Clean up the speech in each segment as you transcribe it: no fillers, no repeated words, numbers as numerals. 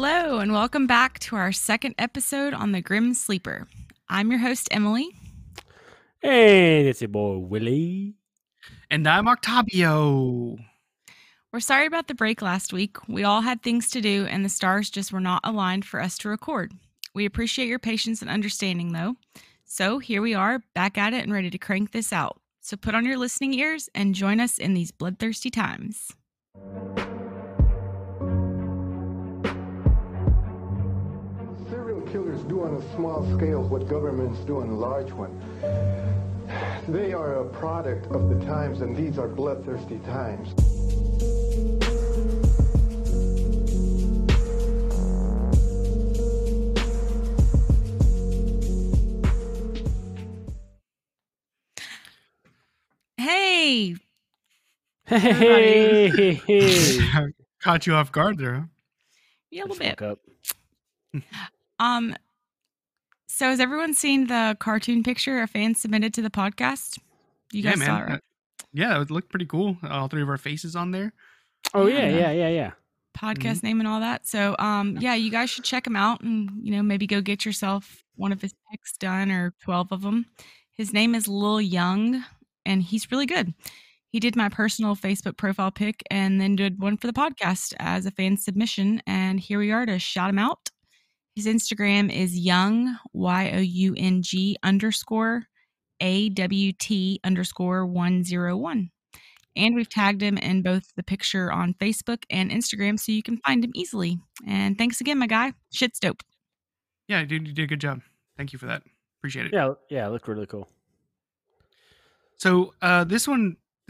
Hello, and welcome back to our second episode on The Grim Sleeper. I'm your host, Emily. Hey, it's your boy, Willie. And I'm Octavio. We're sorry about the break last week. We all had things to do, and the stars just were not aligned for us to record. We appreciate your patience and understanding, though. So here we are, back at it and ready to crank this out. So put on your listening ears and join us in these bloodthirsty times. Killers do on a small scale what governments do on a large one. They are a product of the times, and these are bloodthirsty times. Hey! Hey! Caught you off guard there, huh? Yeah, a little bit. So has everyone seen the cartoon picture a fan submitted to the podcast? You guys saw it, right? Yeah, it looked pretty cool. All three of our faces on there. Oh, yeah. Podcast name and all that. So, yeah, you guys should check him out and, you know, maybe go get yourself one of his pics done or 12 of them. His name is Lil Young, and he's really good. He did my personal Facebook profile pic and then did one for the podcast as a fan submission. And here we are to shout him out. His Instagram is Young, young_AWT_101. And we've tagged him in both the picture on Facebook and Instagram so you can find him easily. And thanks again, my guy. Shit's dope. Yeah, dude, you did a good job. Thank you for that. Appreciate it. Yeah, it looked really cool. So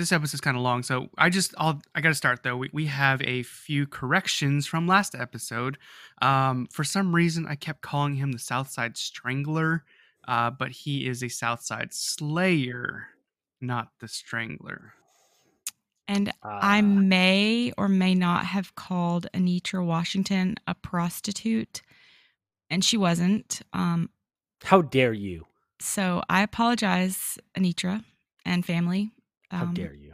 this episode's kind of long, so I got to start though. We have a few corrections from last episode. For some reason, I kept calling him the Southside Strangler, but he is a Southside Slayer, not the Strangler. And I may or may not have called Anitra Washington a prostitute, and she wasn't. How dare you! So I apologize, Anitra and family. How dare you?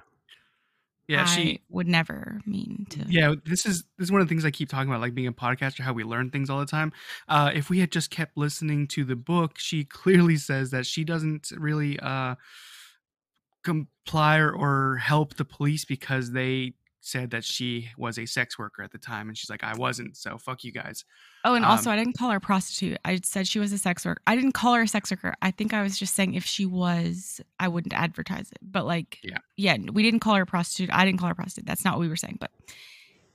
Yeah, she would never mean to. Yeah, this is one of the things I keep talking about, like being a podcaster, how we learn things all the time. If we had just kept listening to the book, she clearly says that she doesn't really comply or help the police because they said that she was a sex worker at the time, and she's like, I wasn't, so fuck you guys. Oh, and also I didn't call her a prostitute. I said she was a sex worker. I didn't call her a sex worker. I think I was just saying if she was, I wouldn't advertise it. But like, yeah, we didn't call her a prostitute. I didn't call her a prostitute. That's not what we were saying. But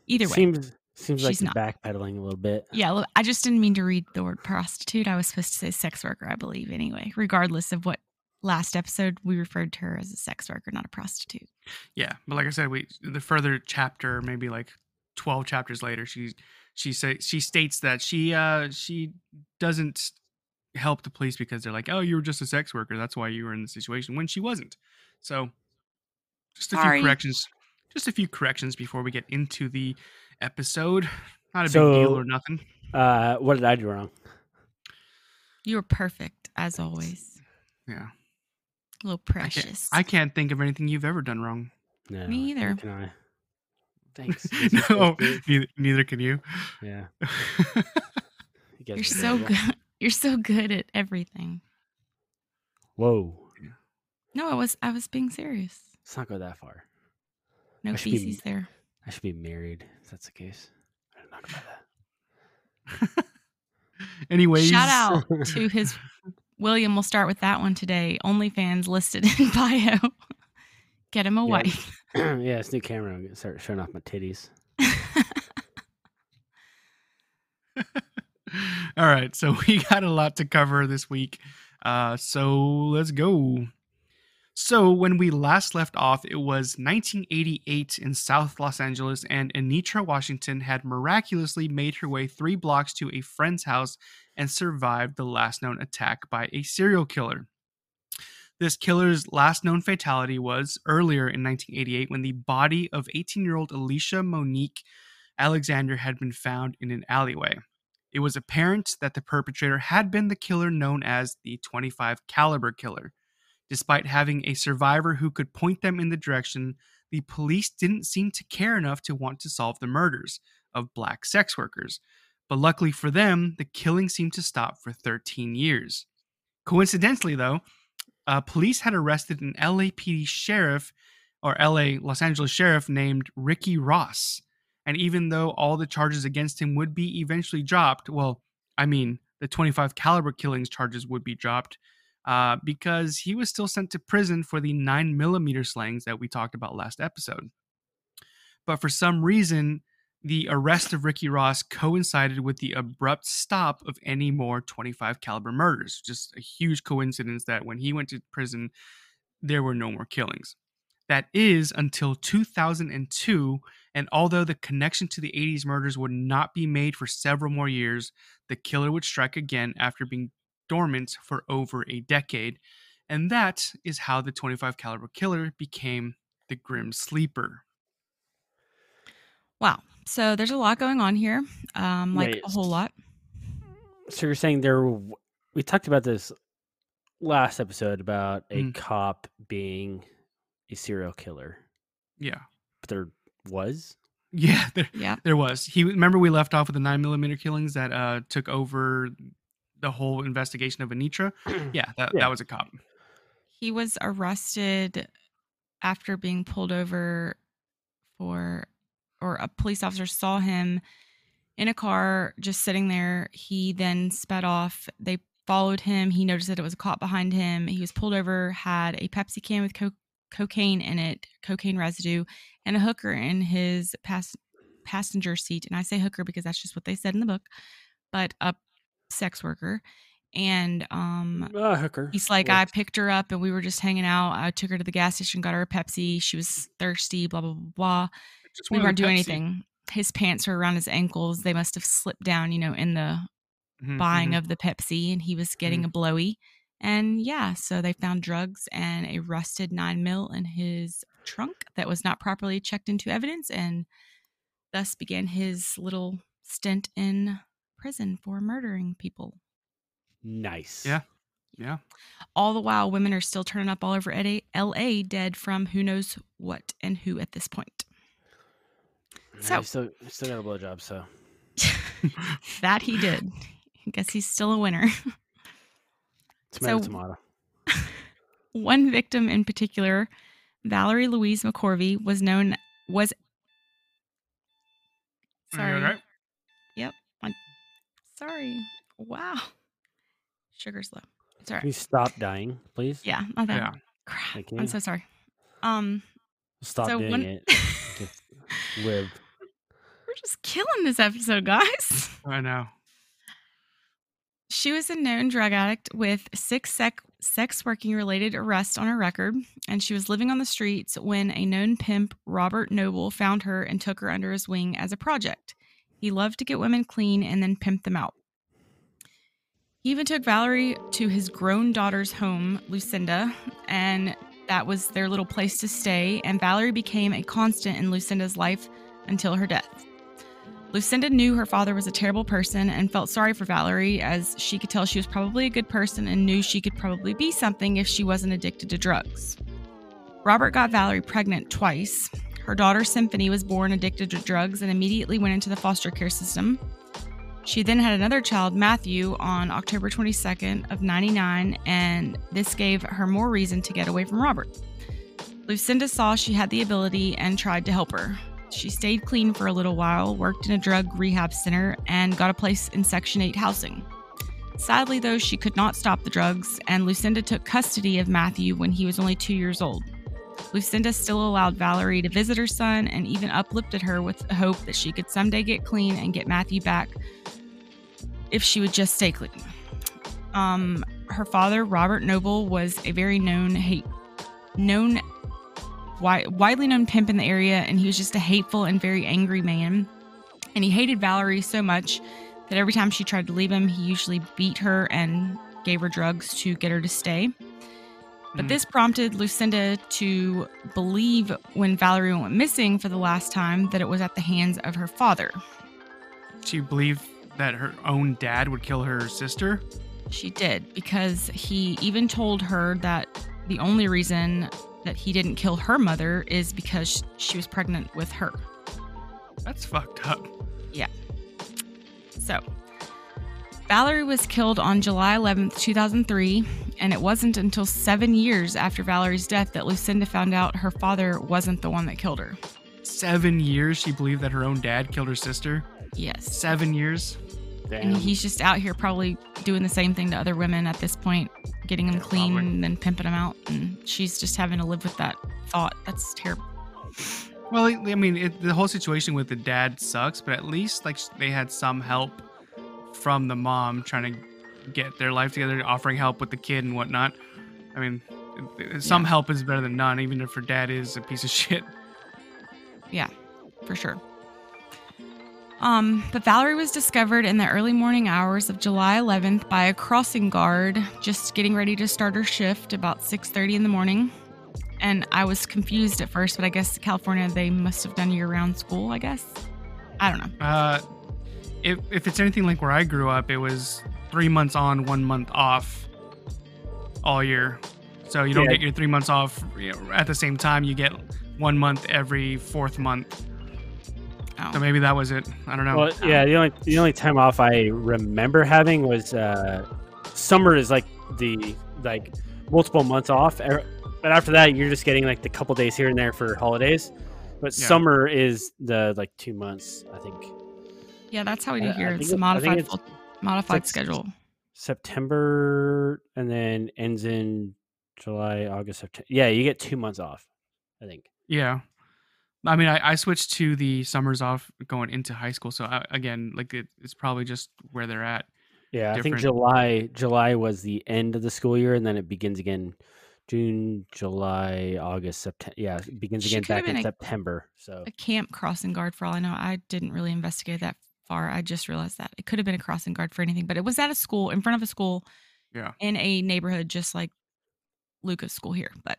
either way, seems like she's backpedaling a little bit. Yeah, look, I just didn't mean to read the word prostitute. I was supposed to say sex worker, I believe, anyway, regardless of what. Last episode, we referred to her as a sex worker, not a prostitute. Yeah, but like I said, the further chapter, maybe like 12 chapters later, she states that she doesn't help the police because they're like, oh, you were just a sex worker, that's why you were in the situation, when she wasn't. So, just a few corrections before we get into the episode. Not a big deal or nothing. What did I do wrong? You were perfect as always. Yeah. A little precious. I can't think of anything you've ever done wrong. No, me either. Can I? Thanks. No, neither can you. Yeah. You're so good. You're so good at everything. Whoa. Yeah. No, I was being serious. Let's not go that far. No feces there. I should be married if that's the case. I didn't talk about that. Anyways. Shout out to his. William, we'll start with that one today. OnlyFans listed in bio. Get him a wife. Yeah, this new camera. I'm going to start showing off my titties. All right, so we got a lot to cover this week. So let's go. So when we last left off, it was 1988 in South Los Angeles, and Anitra Washington had miraculously made her way 3 blocks to a friend's house and survived the last known attack by a serial killer. This killer's last known fatality was earlier in 1988 when the body of 18-year-old Alicia Monique Alexander had been found in an alleyway. It was apparent that the perpetrator had been the killer known as the .25 caliber killer. Despite having a survivor who could point them in the direction, the police didn't seem to care enough to want to solve the murders of black sex workers. But luckily for them, the killing seemed to stop for 13 years. Coincidentally, though, police had arrested an LAPD sheriff, or Los Angeles sheriff, named Ricky Ross. And even though all the charges against him would be eventually dropped, well, I mean, the .25 caliber killings charges would be dropped, because he was still sent to prison for the 9mm slangs that we talked about last episode. But for some reason, the arrest of Ricky Ross coincided with the abrupt stop of any more .25 caliber murders. Just a huge coincidence that when he went to prison, there were no more killings. That is until 2002, and although the connection to the 80s murders would not be made for several more years, the killer would strike again after being dormant for over a decade. And that is how the .25 caliber killer became the Grim Sleeper. Wow. So there's a lot going on here, Wait, a whole lot. So you're saying we talked about this last episode about a cop being a serial killer. Yeah. But there was? Yeah, there was. Remember we left off with the 9mm killings that took over the whole investigation of Anitra? That was a cop. He was arrested after being pulled over or a police officer saw him in a car just sitting there. He then sped off. They followed him. He noticed that it was a cop behind him. He was pulled over, had a Pepsi can with cocaine in it, cocaine residue, and a hooker in his passenger seat. And I say hooker because that's just what they said in the book, but a sex worker. And hooker. He's like, I picked her up and we were just hanging out. I took her to the gas station, got her a Pepsi. She was thirsty, blah, blah, blah, blah. We weren't doing anything. His pants were around his ankles. They must have slipped down, in the buying of the Pepsi, and he was getting a blowy. And so they found drugs and a rusted 9mm in his trunk that was not properly checked into evidence, and thus began his little stint in prison for murdering people. Nice. Yeah. Yeah. All the while, women are still turning up all over LA dead from who knows what and who at this point. So yeah, still got a blowjob, so that he did. I guess he's still a winner. Tomato. One victim in particular, Valerie Louise McCorvey, Sorry. Are you all right? Yep. Sorry. Wow. Sugar's low. It's all right. Can you stop dying, please? Yeah. Not that. Yeah. Crap. I'm so sorry. Stop doing it. Just live. We're just killing this episode, guys. I know. She was a known drug addict with 6 sex working related arrests on her record, and she was living on the streets when a known pimp, Robert Noble, found her and took her under his wing as a project. He loved to get women clean and then pimp them out. He even took Valerie to his grown daughter's home, Lucinda, and that was their little place to stay, and Valerie became a constant in Lucinda's life until her death. Lucinda knew her father was a terrible person and felt sorry for Valerie, as she could tell she was probably a good person and knew she could probably be something if she wasn't addicted to drugs. Robert got Valerie pregnant twice. Her daughter Symphony was born addicted to drugs and immediately went into the foster care system. She then had another child, Matthew, on October 22nd of 99, and this gave her more reason to get away from Robert. Lucinda saw she had the ability and tried to help her. She stayed clean for a little while, worked in a drug rehab center, and got a place in Section 8 housing. Sadly, though, she could not stop the drugs, and Lucinda took custody of Matthew when he was only 2 years old. Lucinda still allowed Valerie to visit her son and even uplifted her with the hope that she could someday get clean and get Matthew back if she would just stay clean. Her father, Robert Noble, was a very widely known pimp in the area, and he was just a hateful and very angry man, and he hated Valerie so much that every time she tried to leave him, he usually beat her and gave her drugs to get her to stay. But this prompted Lucinda to believe, when Valerie went missing for the last time, that it was at the hands of her father. She believed that her own dad would kill her sister? She did, because he even told her that the only reason that he didn't kill her mother is because she was pregnant with her. That's fucked up. Yeah. So, Valerie was killed on July 11th, 2003, and it wasn't until 7 years after Valerie's death that Lucinda found out her father wasn't the one that killed her. 7 years? She believed that her own dad killed her sister? Yes. 7 years? Damn. And he's just out here probably doing the same thing to other women at this point, getting them clean and then pimping them out. And she's just having to live with that thought. That's terrible. Well, I mean, the whole situation with the dad sucks, but at least like they had some help from the mom trying to get their life together, offering help with the kid and whatnot. I mean, some help is better than none, even if her dad is a piece of shit. Yeah, for sure. But Valerie was discovered in the early morning hours of July 11th by a crossing guard just getting ready to start her shift about 6:30 in the morning. And I was confused at first, but I guess California, they must have done year-round school, I guess. I don't know. If it's anything like where I grew up, it was 3 months on, 1 month off all year. So you don't get your 3 months off at the same time. You get 1 month every fourth month. Oh. So maybe that was it. I don't know. Well, yeah, the only time off I remember having was summer is like the multiple months off. But after that, you're just getting like the couple days here and there for holidays. But summer is the 2 months, I think. Yeah, that's how we do here. It's a modified schedule. September and then ends in July, August, September. Yeah, you get 2 months off, I think. Yeah. I mean, I switched to the summers off going into high school. So, it's probably just where they're at. Yeah, different. I think July was the end of the school year, and then it begins again June, July, August, September. Yeah, it begins again back in September. So a camp crossing guard, for all I know. I didn't really investigate that far. I just realized that. It could have been a crossing guard for anything, but it was at a school, in front of a school, in a neighborhood just like Lucas School here, but...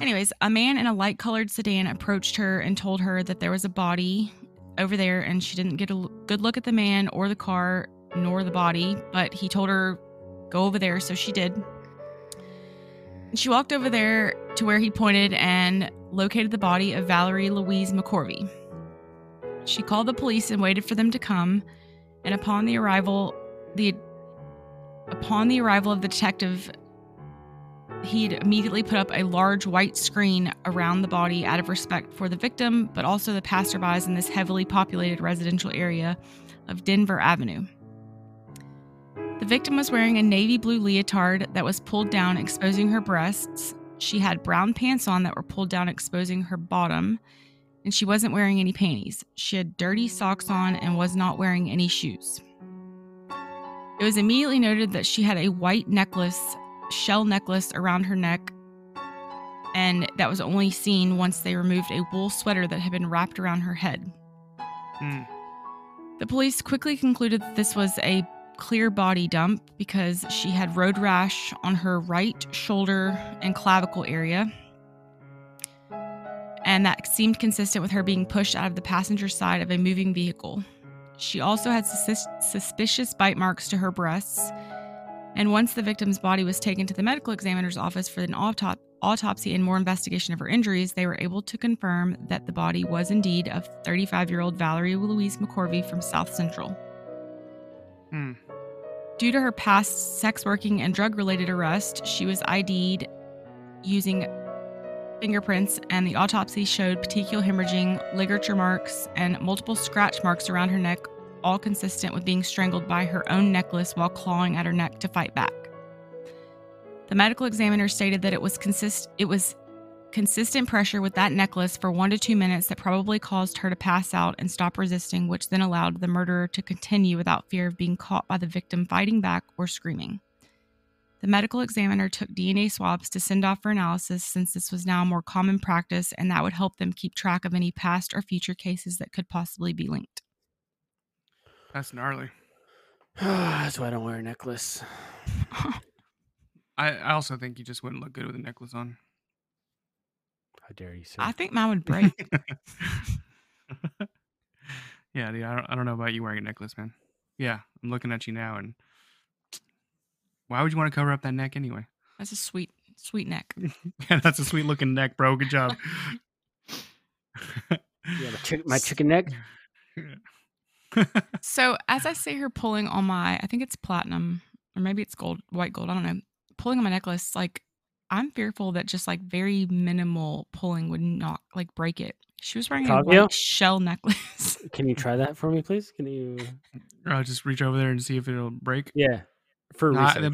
Anyways, a man in a light-colored sedan approached her and told her that there was a body over there, and she didn't get a good look at the man or the car nor the body, but he told her, go over there, so she did. And she walked over there to where he pointed and located the body of Valerie Louise McCorvey. She called the police and waited for them to come, and upon the arrival of the detective, he'd immediately put up a large white screen around the body out of respect for the victim, but also the passerbys in this heavily populated residential area of Denver Avenue. The victim was wearing a navy blue leotard that was pulled down, exposing her breasts. She had brown pants on that were pulled down, exposing her bottom, and she wasn't wearing any panties. She had dirty socks on and was not wearing any shoes. It was immediately noted that she had a white shell necklace around her neck, and that was only seen once they removed a wool sweater that had been wrapped around her head. The police quickly concluded that this was a clear body dump because she had road rash on her right shoulder and clavicle area, and that seemed consistent with her being pushed out of the passenger side of a moving vehicle. She also had suspicious bite marks to her breasts. And once the victim's body was taken to the medical examiner's office for an autopsy and more investigation of her injuries, they were able to confirm that the body was indeed of 35-year-old Valerie Louise McCorvey from South Central. Due to her past sex working and drug-related arrest, she was ID'd using fingerprints, and the autopsy showed petechial hemorrhaging, ligature marks, and multiple scratch marks around her neck, all consistent with being strangled by her own necklace while clawing at her neck to fight back. The medical examiner stated that it was consistent pressure with that necklace for 1 to 2 minutes that probably caused her to pass out and stop resisting, which then allowed the murderer to continue without fear of being caught by the victim fighting back or screaming. The medical examiner took DNA swabs to send off for analysis, since this was now more common practice, and that would help them keep track of any past or future cases that could possibly be linked. That's gnarly. That's why I don't wear a necklace. I also think you just wouldn't look good with a necklace on. How dare you, sir? I think mine would break. Yeah, dude, I don't know about you wearing a necklace, man. Yeah, I'm looking at you now, and why would you want to cover up that neck anyway? That's a sweet, sweet neck. Yeah, that's a sweet looking neck, bro. Good job. Yeah, my chicken neck. So as I see her pulling on my, I think it's platinum or maybe it's gold, white gold, I don't know, pulling on my necklace, like I'm fearful that just like very minimal pulling would not like break it. She was wearing a white shell necklace. Can you try that for me, please? Can you? I'll just reach over there and see if it'll break. Yeah. For the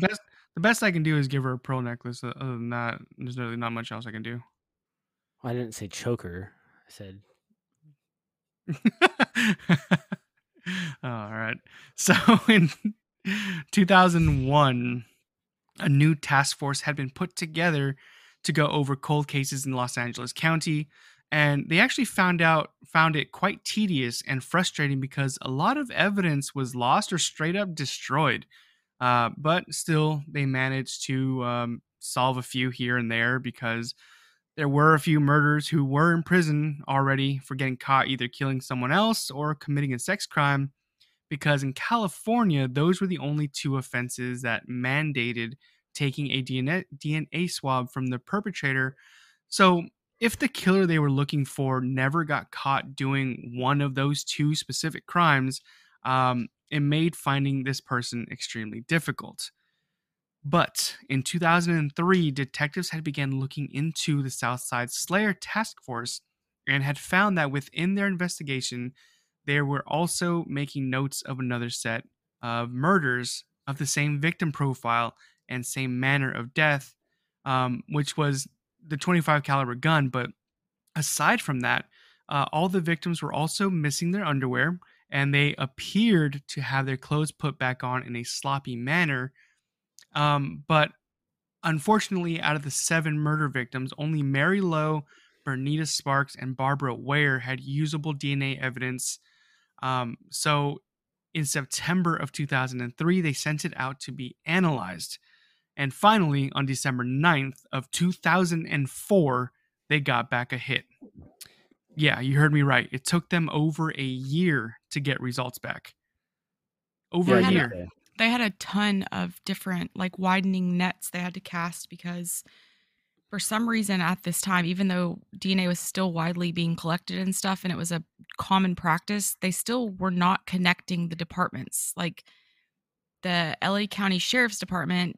best I can do is give her a pearl necklace. Other than that, there's really not much else I can do. Well, I didn't say choker. I said. All right. So in 2001, a new task force had been put together to go over cold cases in Los Angeles County. And they actually found it quite tedious and frustrating because a lot of evidence was lost or straight up destroyed. But still, they managed to solve a few here and there because there were a few murderers who were in prison already for getting caught either killing someone else or committing a sex crime. Because in California, those were the only two offenses that mandated taking a DNA swab from the perpetrator. So if the killer they were looking for never got caught doing one of those two specific crimes, it made finding this person extremely difficult. But in 2003, detectives had began looking into the Southside Slayer Task Force and had found that within their investigation, they were also making notes of another set of murders of the same victim profile and same manner of death, which was the 25 caliber gun. But aside from that, all the victims were also missing their underwear, and they appeared to have their clothes put back on in a sloppy manner. But unfortunately, out of the 7 murder victims, only Mary Lowe, Bernita Sparks, and Barbara Ware had usable DNA evidence. So in September of 2003, they sent it out to be analyzed. And finally, on December 9th of 2004, they got back a hit. Yeah, you heard me right. It took them over a year to get results back. Over a year. They had a ton of different, like, widening nets they had to cast because for some reason at this time, even though DNA was still widely being collected and stuff, and it was a common practice, they still were not connecting the departments. Like, the LA County Sheriff's Department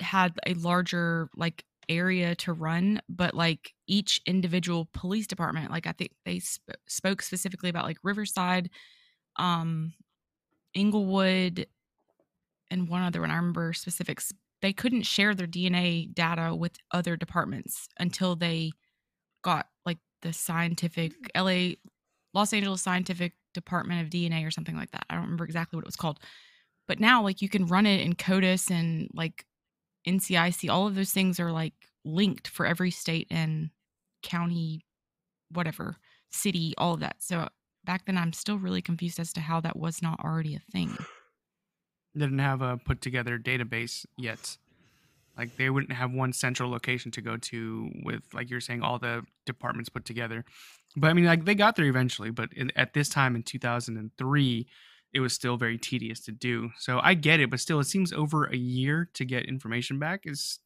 had a larger like area to run, but like each individual police department, like I think they spoke specifically about like Riverside, Inglewood, and one other one. I remember specifics. They couldn't share their DNA data with other departments until they got like the scientific Los Angeles Scientific Department of DNA or something like that. I don't remember exactly what it was called, but now like you can run it in CODIS and like NCIC, all of those things are like linked for every state and county, whatever, city, all of that. So back then, I'm still really confused as to how that was not already a thing. They didn't have a put together database yet. Like they wouldn't have one central location to go to with, like you're saying, all the departments put together. But I mean, like they got there eventually, but at this time in 2003, it was still very tedious to do. So I get it, but still, it seems over a year to get information back is,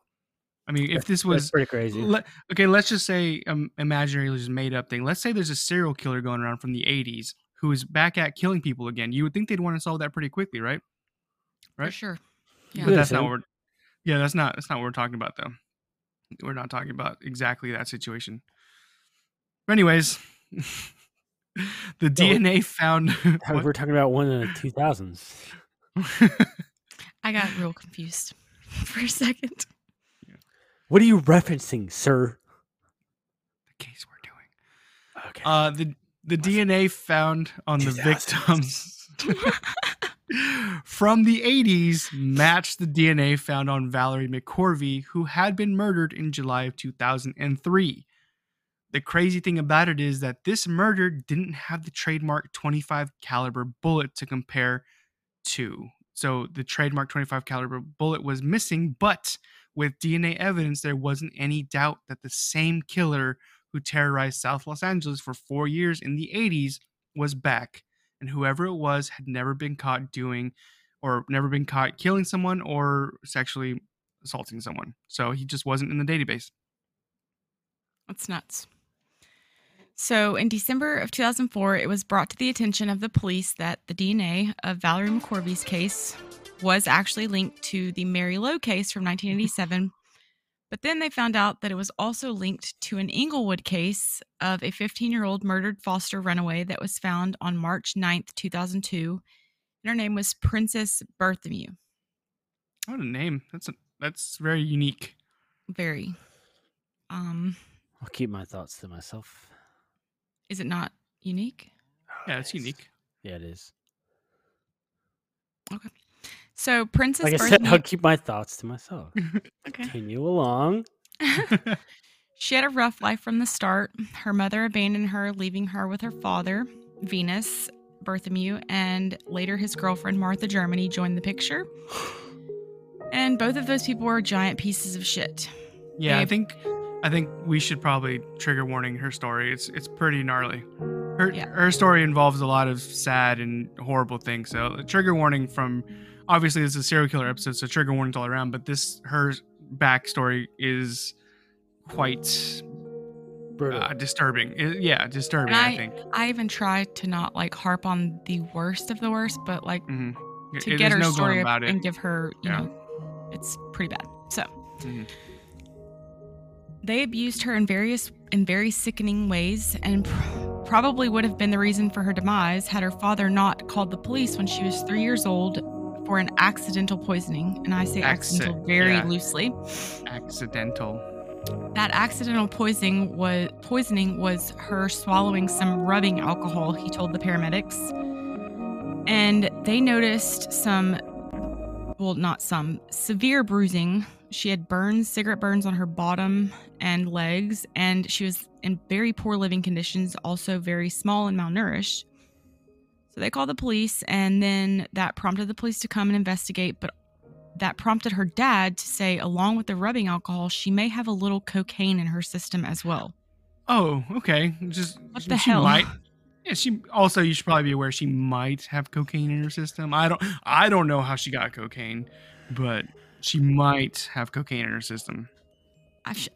I mean, if this was pretty crazy. Okay, let's just say imaginary, just made up thing. Let's say there's a serial killer going around from the 80s who is back at killing people again. You would think they'd want to solve that pretty quickly, right? Right? For sure. Yeah. But that's not what we're, yeah, that's not what we're talking about though. We're not talking about exactly that situation. But anyways, the DNA found. We're talking about one in the 2000s. I got real confused for a second. What are you referencing, sir? The case we're doing. Okay. The DNA found on 2000s. The victims from the 80s matched the DNA found on Valerie McCorvey, who had been murdered in July of 2003. The crazy thing about it is that this murder didn't have the trademark 25 caliber bullet to compare to. So the trademark 25 caliber bullet was missing, but with DNA evidence, there wasn't any doubt that the same killer who terrorized South Los Angeles for 4 years in the 80s was back. And whoever it was had never been caught doing or never been caught killing someone or sexually assaulting someone. So he just wasn't in the database. That's nuts. So in December of 2004, it was brought to the attention of the police that the DNA of Valerie McCorvey's case was actually linked to the Mary Lowe case from 1987. But then they found out that it was also linked to an Inglewood case of a 15-year-old murdered foster runaway that was found on March 9th, 2002. And her name was Princess Berthomieu. What a name. That's very unique. Very. I'll keep my thoughts to myself. Is it not unique? Yeah, it's unique. Yeah, it is. Okay. So Princess Berthomieu... Like I said, I'll keep my thoughts to myself. Okay. Continue along. She had a rough life from the start. Her mother abandoned her, leaving her with her father, Venus Berthomieu, and later his girlfriend, Martha Germany, joined the picture. And both of those people were giant pieces of shit. Yeah, I think we should probably trigger warning her story. It's pretty gnarly. Her story involves a lot of sad and horrible things. So trigger warning from, obviously this is a serial killer episode, so trigger warnings all around. But her backstory is quite brutal, disturbing. Disturbing. I think. I even try to not harp on the worst of the worst, but to get her story about it and give her, you know, it's pretty bad. So. Mm-hmm. They abused her in very sickening ways and probably would have been the reason for her demise had her father not called the police when she was 3 years old for an accidental poisoning. And I say accidental very loosely. Accidental. That accidental poisoning was her swallowing some rubbing alcohol, he told the paramedics. And they noticed severe bruising. She had cigarette burns on her bottom and legs, and she was in very poor living conditions, also very small and malnourished. So they called the police, and then that prompted the police to come and investigate, but that prompted her dad to say, along with the rubbing alcohol, she may have a little cocaine in her system as well. Oh, okay. What the hell? Yeah, you should probably be aware she might have cocaine in her system. I don't know how she got cocaine, but... She might have cocaine in her system. I've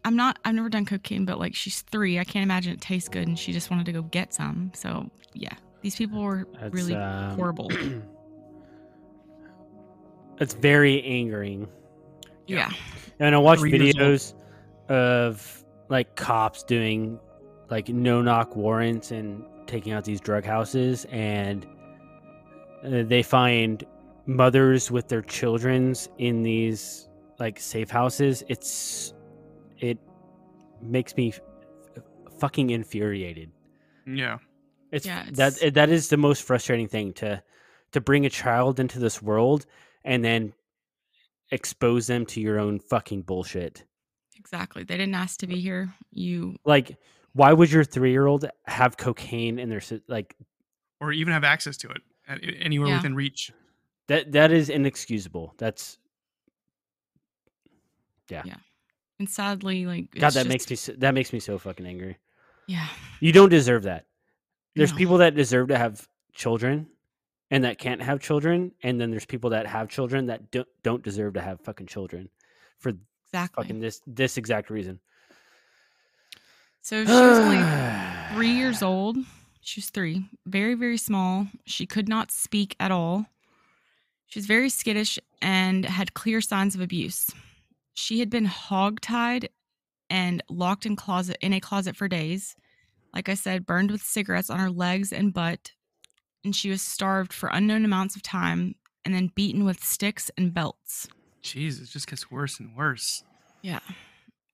never done cocaine, but she's three. I can't imagine it tastes good, and she just wanted to go get some. So yeah, these people were really horrible. It's very angering. Yeah. And I watch videos of cops doing no-knock warrants and taking out these drug houses, and they find mothers with their children's in these safe houses. It makes me fucking infuriated. Yeah. That is the most frustrating thing, to bring a child into this world and then expose them to your own fucking bullshit. Exactly. They didn't ask to be here. Why would your 3-year-old have cocaine in their or even have access to it anywhere within reach? That is inexcusable. That's. And sadly, God, that makes me so fucking angry. Yeah. You don't deserve that. There's people that deserve to have children and that can't have children, and then there's people that have children that don't deserve to have fucking children for fucking this exact reason. So she was only 3 years old. She was three, very, very small. She could not speak at all. She was very skittish and had clear signs of abuse. She had been hogtied and locked in a closet for days. Like I said, burned with cigarettes on her legs and butt. And she was starved for unknown amounts of time and then beaten with sticks and belts. Jeez, it just gets worse and worse. Yeah.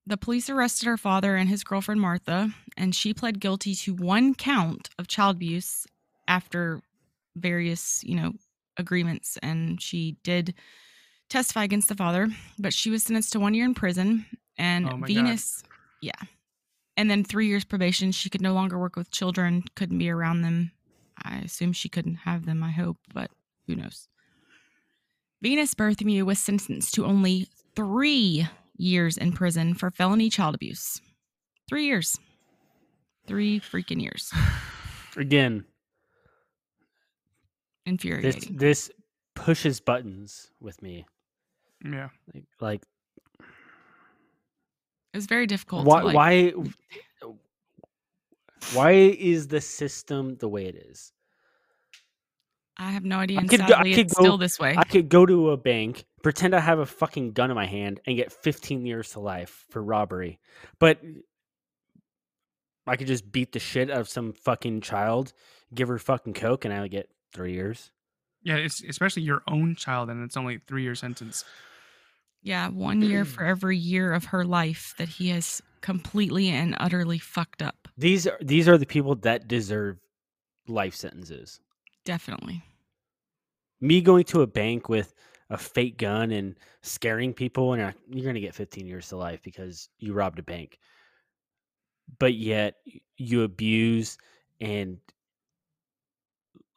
The police arrested her father and his girlfriend, Martha, and she pled guilty to one count of child abuse after various, agreements, and she did testify against the father, but she was sentenced to 1 year in prison and and then 3 years probation. She could no longer work with children, couldn't be around them. I assume she couldn't have them, I hope, but who knows. Venus Berthomieu was sentenced to only 3 years in prison for felony child abuse. 3 years. 3 freaking years. Again. Infuriating. This pushes buttons with me. Yeah. It was very difficult. Why Why is the system the way it is? I have no idea. Sadly, it's still this way. I could go to a bank, pretend I have a fucking gun in my hand, and get 15 years to life for robbery. But I could just beat the shit out of some fucking child, give her fucking coke, and I would get 3 years. Yeah, it's especially your own child, and it's only a 3-year sentence. Yeah, 1 year for every year of her life that he has completely and utterly fucked up. These are the people that deserve life sentences. Definitely. Me going to a bank with a fake gun and scaring people, and you're going to get 15 years to life because you robbed a bank. But yet you abuse and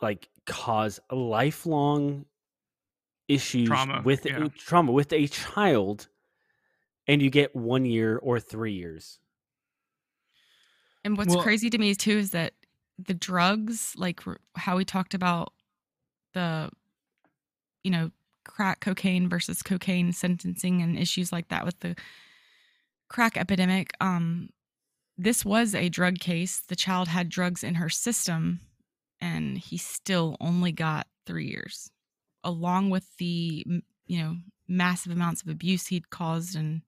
like cause a lifelong issues trauma with a child, and you get 1 year or 3 years. And what's crazy to me too is that the drugs, like how we talked about the, you know, crack cocaine versus cocaine sentencing and issues like that with the crack epidemic. This was a drug case. The child had drugs in her system, and he still only got 3 years, along with the, you know, massive amounts of abuse he'd caused and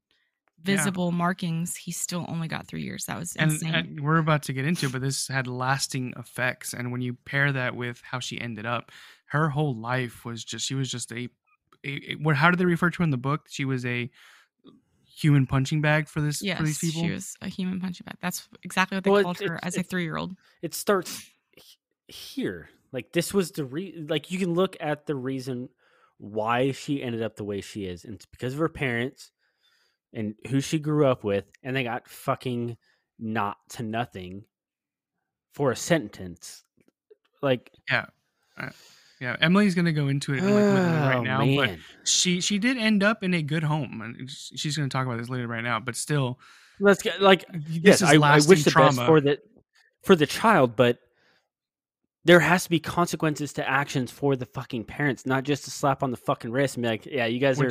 visible markings. He still only got 3 years. That was insane. And we're about to get into it, but this had lasting effects. And when you pair that with how she ended up, her whole life was just, she was just how did they refer to her in the book? She was a human punching bag for this. Yes, for these people. She was a human punching bag. That's exactly what they called her as a 3-year-old. It starts here. Like, this was the like, you can look at the reason why she ended up the way she is, and it's because of her parents and who she grew up with, and they got fucking not to nothing for a sentence. Like, yeah. Emily's gonna go into it right now, man. But she did end up in a good home, and she's gonna talk about this later right now. But still, let's get I wish the best for the child, but there has to be consequences to actions for the fucking parents, not just a slap on the fucking wrist and be like, yeah, you guys are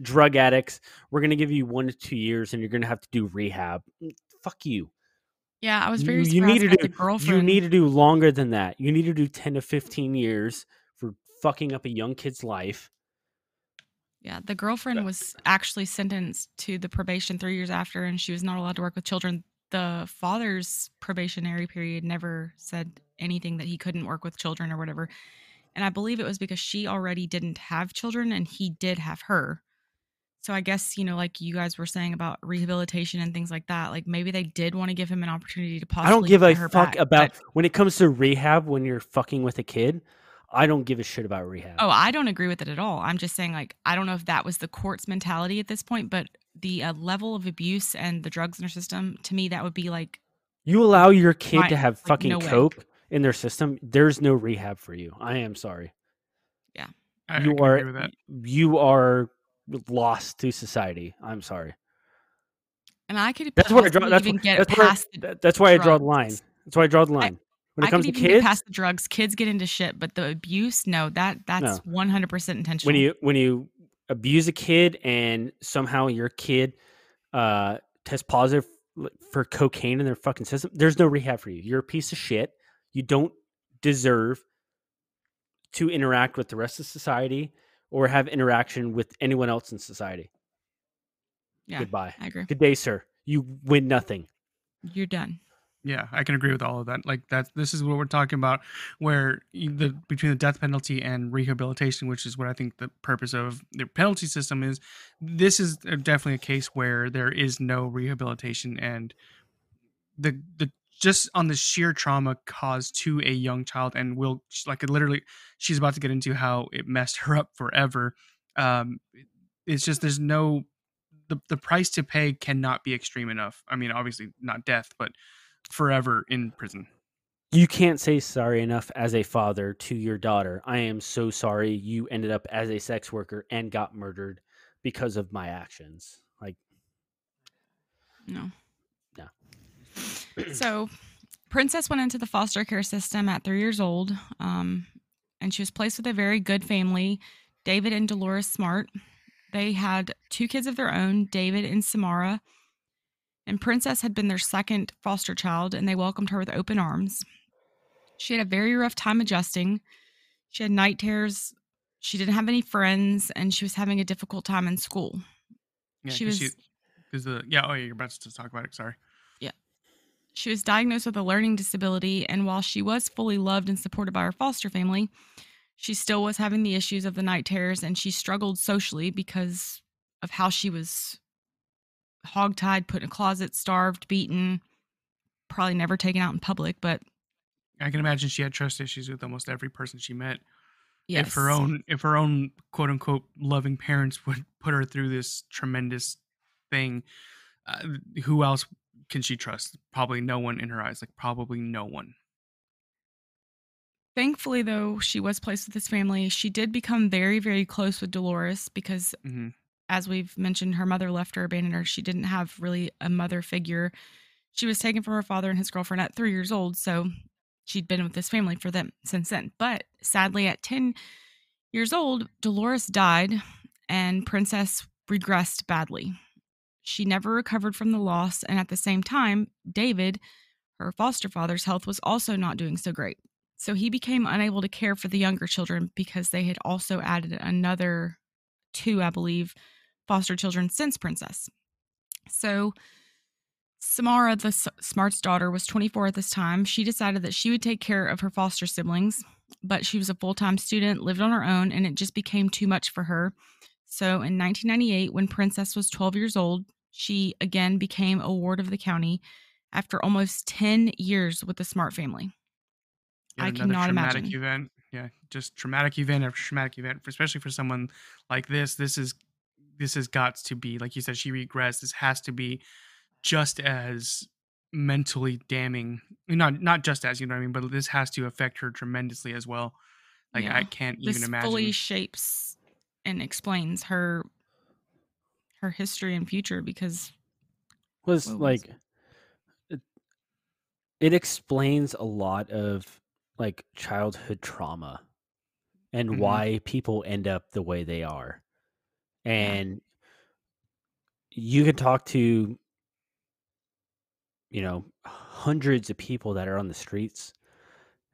drug addicts. We're going to give you 1 to 2 years and you're going to have to do rehab. Fuck you. Yeah, I was very surprised at the girlfriend. You need to do longer than that. You need to do 10 to 15 years for fucking up a young kid's life. Yeah, the girlfriend was actually sentenced to the probation 3 years after, and she was not allowed to work with children. The father's probationary period never said anything that he couldn't work with children or whatever. And I believe it was because she already didn't have children and he did have her. So I guess, you know, like you guys were saying about rehabilitation and things like that, like maybe they did want to give him an opportunity to possibly. I don't give a fuck about when it comes to rehab when you're fucking with a kid. I don't give a shit about rehab. Oh, I don't agree with it at all. I'm just saying, like, I don't know if that was the court's mentality at this point, but the level of abuse and the drugs in her system, to me, that would be like, you allow your kid to have fucking coke in their system. There's no rehab for you. I am sorry. Yeah, you are lost to society. I'm sorry. And I could. That's what I draw. That's why I draw the line. That's why I draw the line. When it comes to kids, past the drugs, kids get into shit, but the abuse, no, that's 100% intentional. When you abuse a kid and somehow your kid tests positive for cocaine in their fucking system, there's no rehab for you. You're a piece of shit. You don't deserve to interact with the rest of society or have interaction with anyone else in society. Yeah, goodbye. I agree. Good day, sir. You win nothing. You're done. Yeah, I can agree with all of that. Like this is what we're talking about, where between the death penalty and rehabilitation, which is what I think the purpose of the penalty system is. This is definitely a case where there is no rehabilitation, and the just on the sheer trauma caused to a young child, and will like it literally, she's about to get into how it messed her up forever. It's just there's no the price to pay cannot be extreme enough. I mean, obviously not death, but forever in prison. You can't say sorry enough as a father to your daughter. I am so sorry you ended up as a sex worker and got murdered because of my actions. Like, no. So Princess went into the foster care system at 3 years old, and she was placed with a very good family, David and Dolores Smart. They had 2 kids of their own, David and Samara. and Princess had been their second foster child, and they welcomed her with open arms. She had a very rough time adjusting. She had night terrors. She didn't have any friends, and she was having a difficult time in school. Yeah, you're about to talk about it. Sorry. Yeah. She was diagnosed with a learning disability, and while she was fully loved and supported by her foster family, she still was having the issues of the night terrors, and she struggled socially because of how she was hogtied, put in a closet, starved, beaten, probably never taken out in public, but... I can imagine she had trust issues with almost every person she met. Yes. If her own quote unquote loving parents would put her through this tremendous thing, who else can she trust? Probably no one in her eyes, probably no one. Thankfully, though, she was placed with this family. She did become very, very close with Dolores because, as we've mentioned, her mother left her, abandoned her. She didn't have really a mother figure. She was taken from her father and his girlfriend at 3 years old, so she'd been with this family for them since then. But sadly, at 10 years old, Dolores died, and Princess regressed badly. She never recovered from the loss, and at the same time, David, her foster father's health, was also not doing so great. So he became unable to care for the younger children because they had also added another 2, I believe, foster children since Princess. So Samara, the Smart's daughter, was 24 at this time. She decided that she would take care of her foster siblings, but she was a full-time student, lived on her own, and it just became too much for her. So in 1998, when Princess was 12 years old, she again became a ward of the county after almost 10 years with the Smart family. I cannot imagine. Traumatic event. Yeah, just traumatic event after traumatic event, especially for someone like this. This has got to be, like you said, she regressed. This has to be just as mentally damning. Not just as, you know what I mean, but this has to affect her tremendously as well. I can't even imagine. This fully shapes and explains her history and future because... It explains a lot of... childhood trauma and why people end up the way they are. And you can talk to, hundreds of people that are on the streets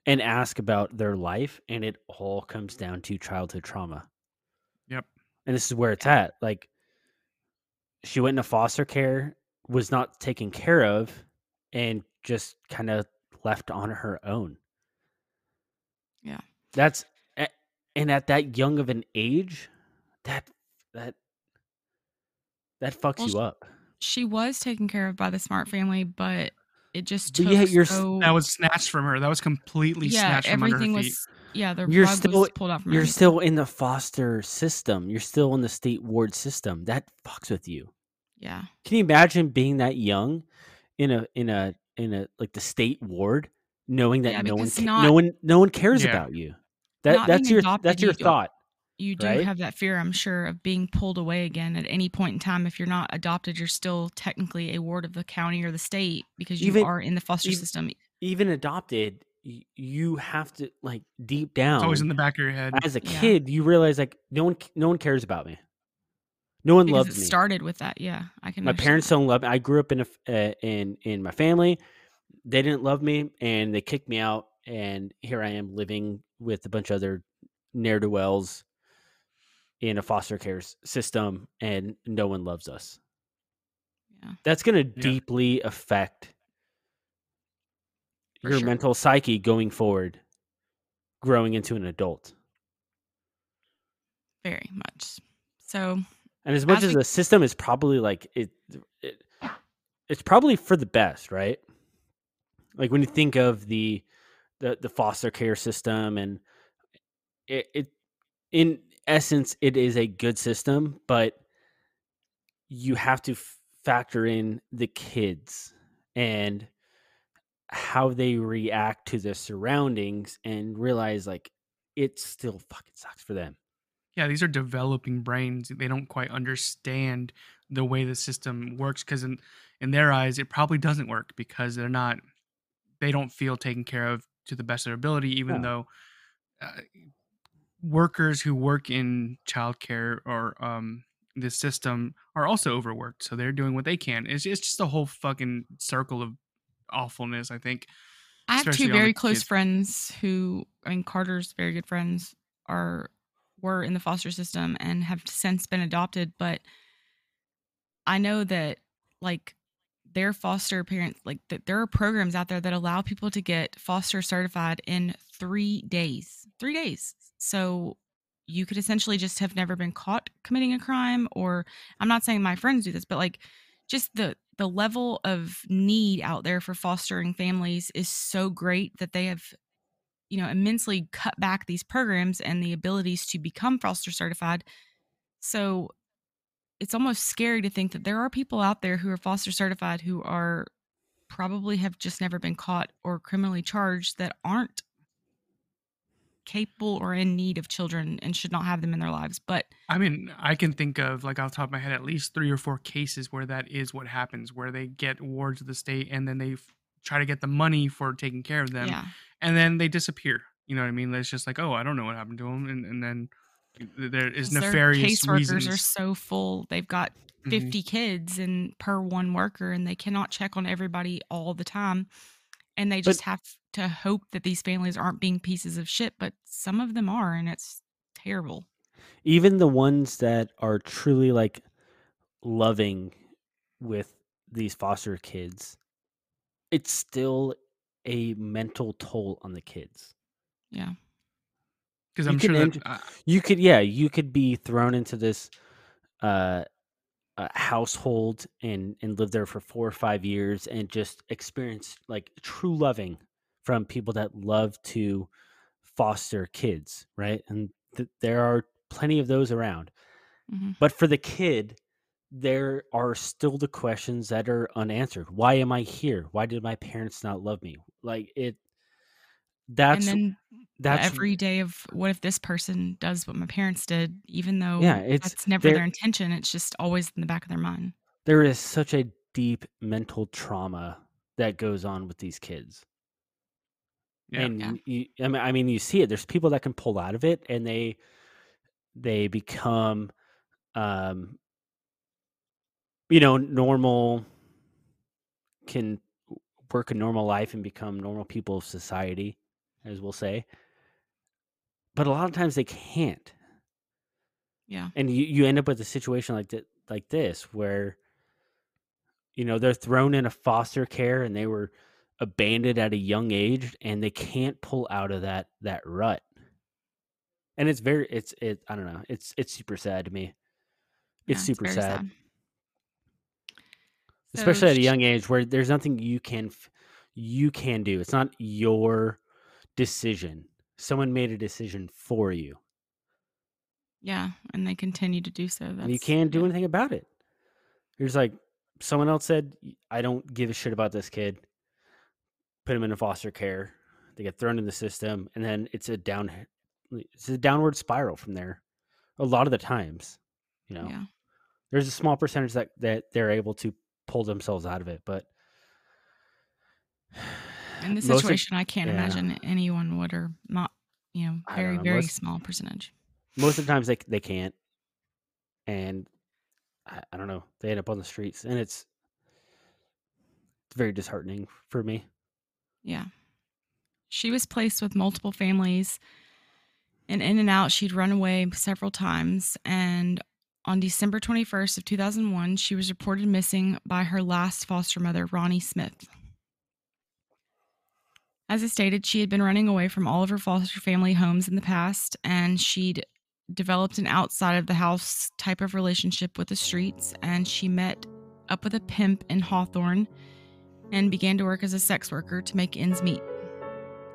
and ask about their life, and it all comes down to childhood trauma. Yep. And this is where it's at. She went into foster care, was not taken care of, and just kind of left on her own. Yeah, at that young of an age, that fucks you up. She was taken care of by the Smart family, but it just took that was snatched from her. That was completely snatched from under her feet. Was pulled out from her. You're still in the foster system. You're still in the state ward system. That fucks with you. Yeah. Can you imagine being that young in the state ward? Knowing that no one cares about you. That's your thought. You do have that fear, I'm sure, of being pulled away again at any point in time. If you're not adopted, you're still technically a ward of the county or the state because you are in the foster system. Even adopted, you have to deep down. It's always in the back of your head. As a kid, you realize no one cares about me. No one loves me. It started with that. Yeah, I can. My parents don't love me. I grew up in my family. They didn't love me, and they kicked me out, and here I am living with a bunch of other ne'er-do-wells in a foster care system, and no one loves us. Yeah. That's going to deeply affect your mental psyche going forward, growing into an adult. Very much. So, and as much as the system is probably it's probably for the best, right? When you think of the foster care system, and it in essence, it is a good system, but you have to factor in the kids and how they react to their surroundings and realize it still fucking sucks for them. Yeah, these are developing brains. They don't quite understand the way the system works because in their eyes, it probably doesn't work because they're not... They don't feel taken care of to the best of their ability, even though workers who work in childcare or this system are also overworked, so they're doing what they can. It's just a whole fucking circle of awfulness, I think. I have two very close friends who, I mean, Carter's very good friends were in the foster system and have since been adopted, but I know that, like, their foster parents, like, that there are programs out there that allow people to get foster certified in 3 days. 3 days. So you could essentially just have never been caught committing a crime, or I'm not saying my friends do this, but, like, just the level of need out there for fostering families is so great that they have, you know, immensely cut back these programs and the abilities to become foster certified. So it's almost scary to think that there are people out there who are foster certified who are probably have just never been caught or criminally charged that aren't capable or in need of children and should not have them in their lives. But I mean, I can think of, like, off the top of my head, at least 3 or 4 cases where that is what happens, where they get wards of the state and then they try to get the money for taking care of them. Yeah. And then they disappear. You know what I mean? It's just like, oh, I don't know what happened to them. And then there is nefarious reasons. Caseworkers are so full. They've got 50 kids and per one worker, and they cannot check on everybody all the time. And they just have to hope that these families aren't being pieces of shit, but some of them are, and it's terrible. Even the ones that are truly, like, loving with these foster kids, it's still a mental toll on the kids. Yeah. Because I'm sure that you could be thrown into this household and live there for 4 or 5 years and just experience, like, true loving from people that love to foster kids, right? And there are plenty of those around. Mm-hmm. But for the kid, there are still the questions that are unanswered. Why am I here? Why did my parents not love me? Like, it. That's, and then that's every day of, what if this person does what my parents did, even though that's never their intention. It's just always in the back of their mind. There is such a deep mental trauma that goes on with these kids. Yeah. And I mean, you see it. There's people that can pull out of it, and they become, you know, normal, can work a normal life and become normal people of society, as we'll say, but a lot of times they can't. Yeah. And you end up with a situation like this, where, you know, they're thrown in a foster care and they were abandoned at a young age, and they can't pull out of that rut. And it's I don't know. It's super sad to me. It's super sad. Especially at a young age, where there's nothing you can do. It's not your decision. Someone made a decision for you. Yeah, and they continue to do so. And you can't do anything about it. You're just like, someone else said, I don't give a shit about this kid. Put him in a foster care. They get thrown in the system, and then it's a downward spiral from there. A lot of the times, you know, there's a small percentage that they're able to pull themselves out of it, but in this situation, I can't imagine anyone would, or not, you know, very, very small percentage. Most of the times they can't. And I don't know, they end up on the streets, and it's very disheartening for me. Yeah. She was placed with multiple families, and in and out, she'd run away several times. And on December 21st of 2001, she was reported missing by her last foster mother, Ronnie Smith. As I stated, she had been running away from all of her foster family homes in the past, and she'd developed an outside of the house type of relationship with the streets, and she met up with a pimp in Hawthorne and began to work as a sex worker to make ends meet.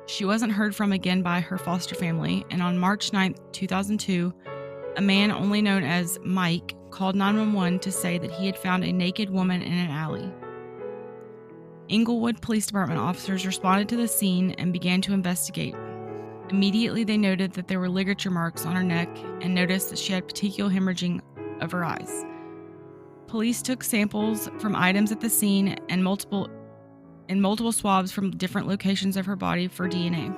She wasn't heard from again by her foster family, and on March 9th, 2002, a man only known as Mike called 911 to say that he had found a naked woman in an alley. Inglewood Police Department officers responded to the scene and began to investigate. Immediately, they noted that there were ligature marks on her neck and noticed that she had petechial hemorrhaging of her eyes. Police took samples from items at the scene and multiple swabs from different locations of her body for DNA.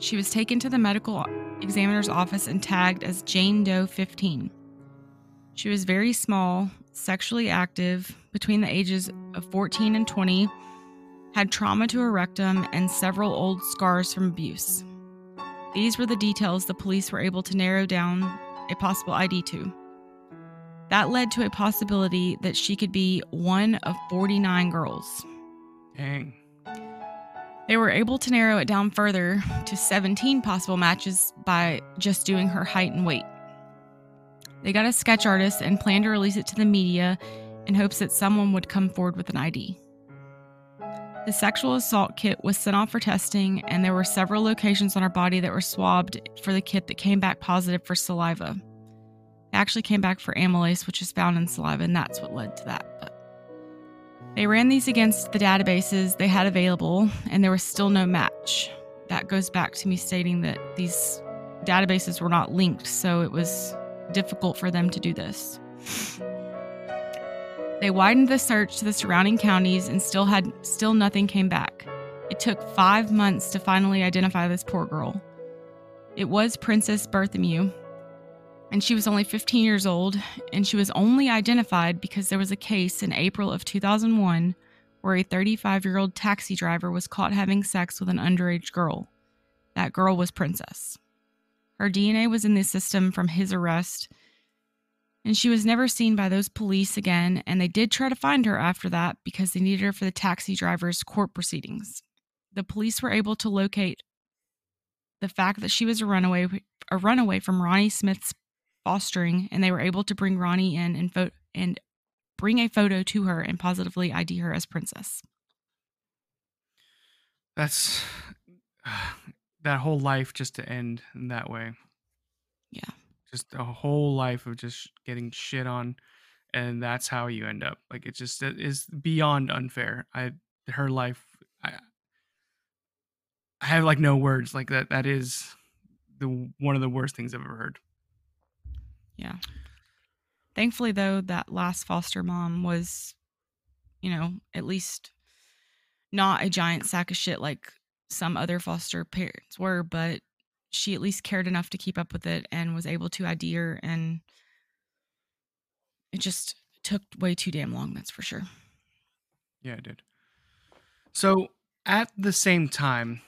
She was taken to the medical examiner's office and tagged as Jane Doe 15. She was very small, sexually active, between the ages of 14 and 20, had trauma to her rectum and several old scars from abuse. These were the details the police were able to narrow down a possible ID to. That led to a possibility that she could be one of 49 girls. Dang. They were able to narrow it down further to 17 possible matches by just doing her height and weight. They got a sketch artist and planned to release it to the media in hopes that someone would come forward with an ID. The sexual assault kit was sent off for testing, and there were several locations on her body that were swabbed for the kit that came back positive for saliva. It actually came back for amylase, which is found in saliva, and that's what led to that. But they ran these against the databases they had available, and there was still no match. That goes back to me stating that these databases were not linked, so it was difficult for them to do this. They widened the search to the surrounding counties and still nothing came back. It took 5 months to finally identify this poor girl. It was Princess Berthomieu, and she was only 15 years old, and she was only identified because there was a case in April of 2001 where a 35-year-old taxi driver was caught having sex with an underage girl. That girl was Princess. Her DNA was in the system from his arrest, and she was never seen by those police again, and they did try to find her after that because they needed her for the taxi driver's court proceedings. The police were able to locate the fact that she was a runaway from Ronnie Smith's fostering, and they were able to bring Ronnie in and bring a photo to her and positively ID her as Princess. That's that whole life just to end in that way. Yeah. Just a whole life of just getting shit on, and that's how you end up. Like, it just is beyond unfair. Her life, I have like no words. Like that is one of the worst things I've ever heard. Yeah. Thankfully, though, that last foster mom was, at least not a giant sack of shit like some other foster parents were, but she at least cared enough to keep up with it and was able to ID her, and it just took way too damn long, that's for sure. Yeah, it did. So at the same time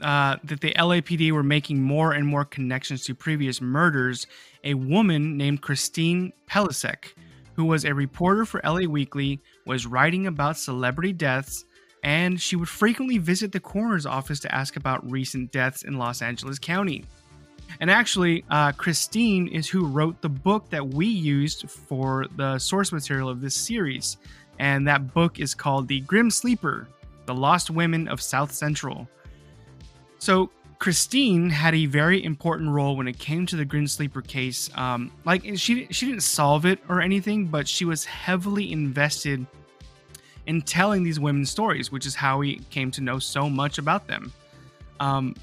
that the LAPD were making more and more connections to previous murders, a woman named Christine Pelisek, who was a reporter for LA Weekly, was writing about celebrity deaths, and she would frequently visit the coroner's office to ask about recent deaths in Los Angeles County. And actually, Christine is who wrote the book that we used for the source material of this series. And that book is called The Grim Sleeper, The Lost Women of South Central. So Christine had a very important role when it came to the Grim Sleeper case. She didn't solve it or anything, but she was heavily invested in telling these women's stories, which is how we came to know so much about them.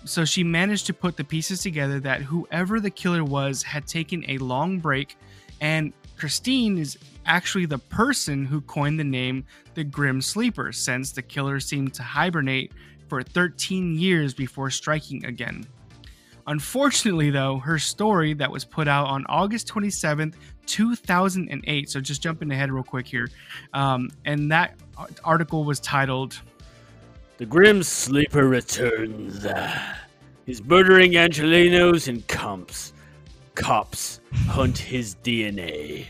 So she managed to put the pieces together that whoever the killer was had taken a long break, and Christine is actually the person who coined the name the Grim Sleeper, since the killer seemed to hibernate for 13 years before striking again. Unfortunately, though, her story that was put out on August 27th, 2008, so just jumping ahead real quick here, and that article was titled, The Grim Sleeper Returns. His murdering Angelenos and cops hunt his DNA.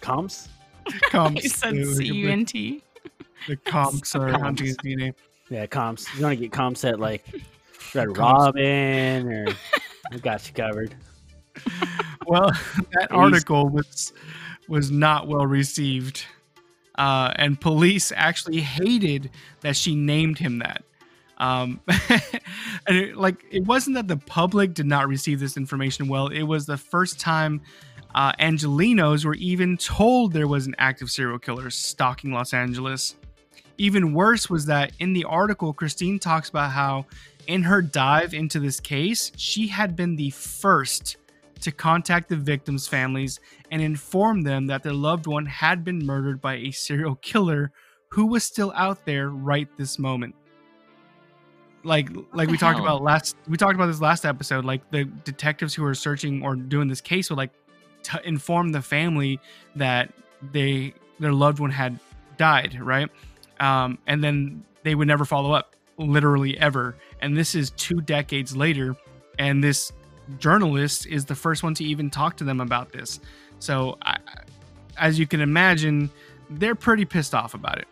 Comps. I said C-U-N-T. The comps are hunting his DNA. Yeah, comps. You want to get comps at like Red Robin, or I got you covered. Well, that article was not well received, and police actually hated that she named him that. And it wasn't that the public did not receive this information well. It was the first time Angelenos were even told there was an active serial killer stalking Los Angeles. Even worse was that in the article, Christine talks about how in her dive into this case, she had been the first to contact the victims' families and inform them that their loved one had been murdered by a serial killer who was still out there right this moment. like we talked about last episode, like the detectives who are searching or doing this case would like inform the family that their loved one had died, right? And then they would never follow up, literally ever. And this is 2 decades later, and this journalist is the first one to even talk to them about this. So as you can imagine, they're pretty pissed off about it.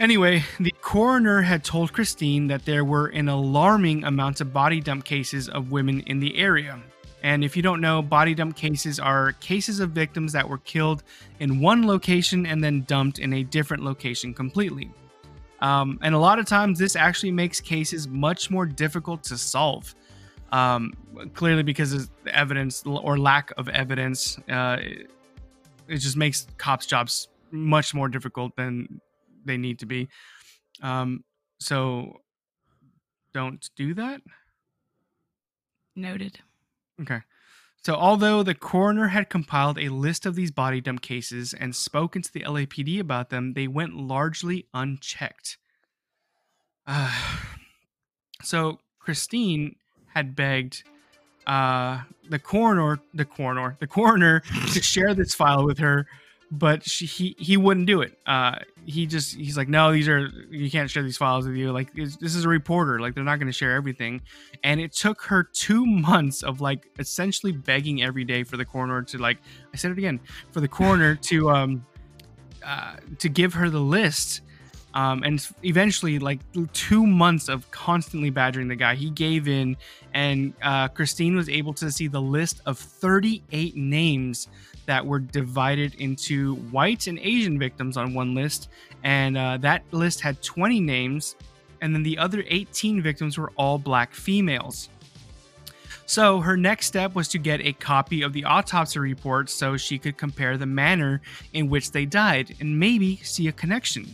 Anyway, the coroner had told Christine that there were an alarming amount of body dump cases of women in the area. And if you don't know, body dump cases are cases of victims that were killed in one location and then dumped in a different location completely. And a lot of times this actually makes cases much more difficult to solve. Clearly because of evidence or lack of evidence, it just makes cops' jobs much more difficult than they need to be. So don't do that. Noted. Okay. So although the coroner had compiled a list of these body dump cases and spoken to the LAPD about them, they went largely unchecked. So Christine had begged the coroner to share this file with her, but he wouldn't do it. He's like, no, you can't share these files with you. Like, this is a reporter. Like, they're not going to share everything. And it took her 2 months of like essentially begging every day for the coroner to to give her the list. And eventually, like 2 months of constantly badgering the guy, he gave in, and Christine was able to see the list of 38 names that were divided into white and Asian victims on one list. And that list had 20 names. And then the other 18 victims were all black females. So her next step was to get a copy of the autopsy report so she could compare the manner in which they died and maybe see a connection.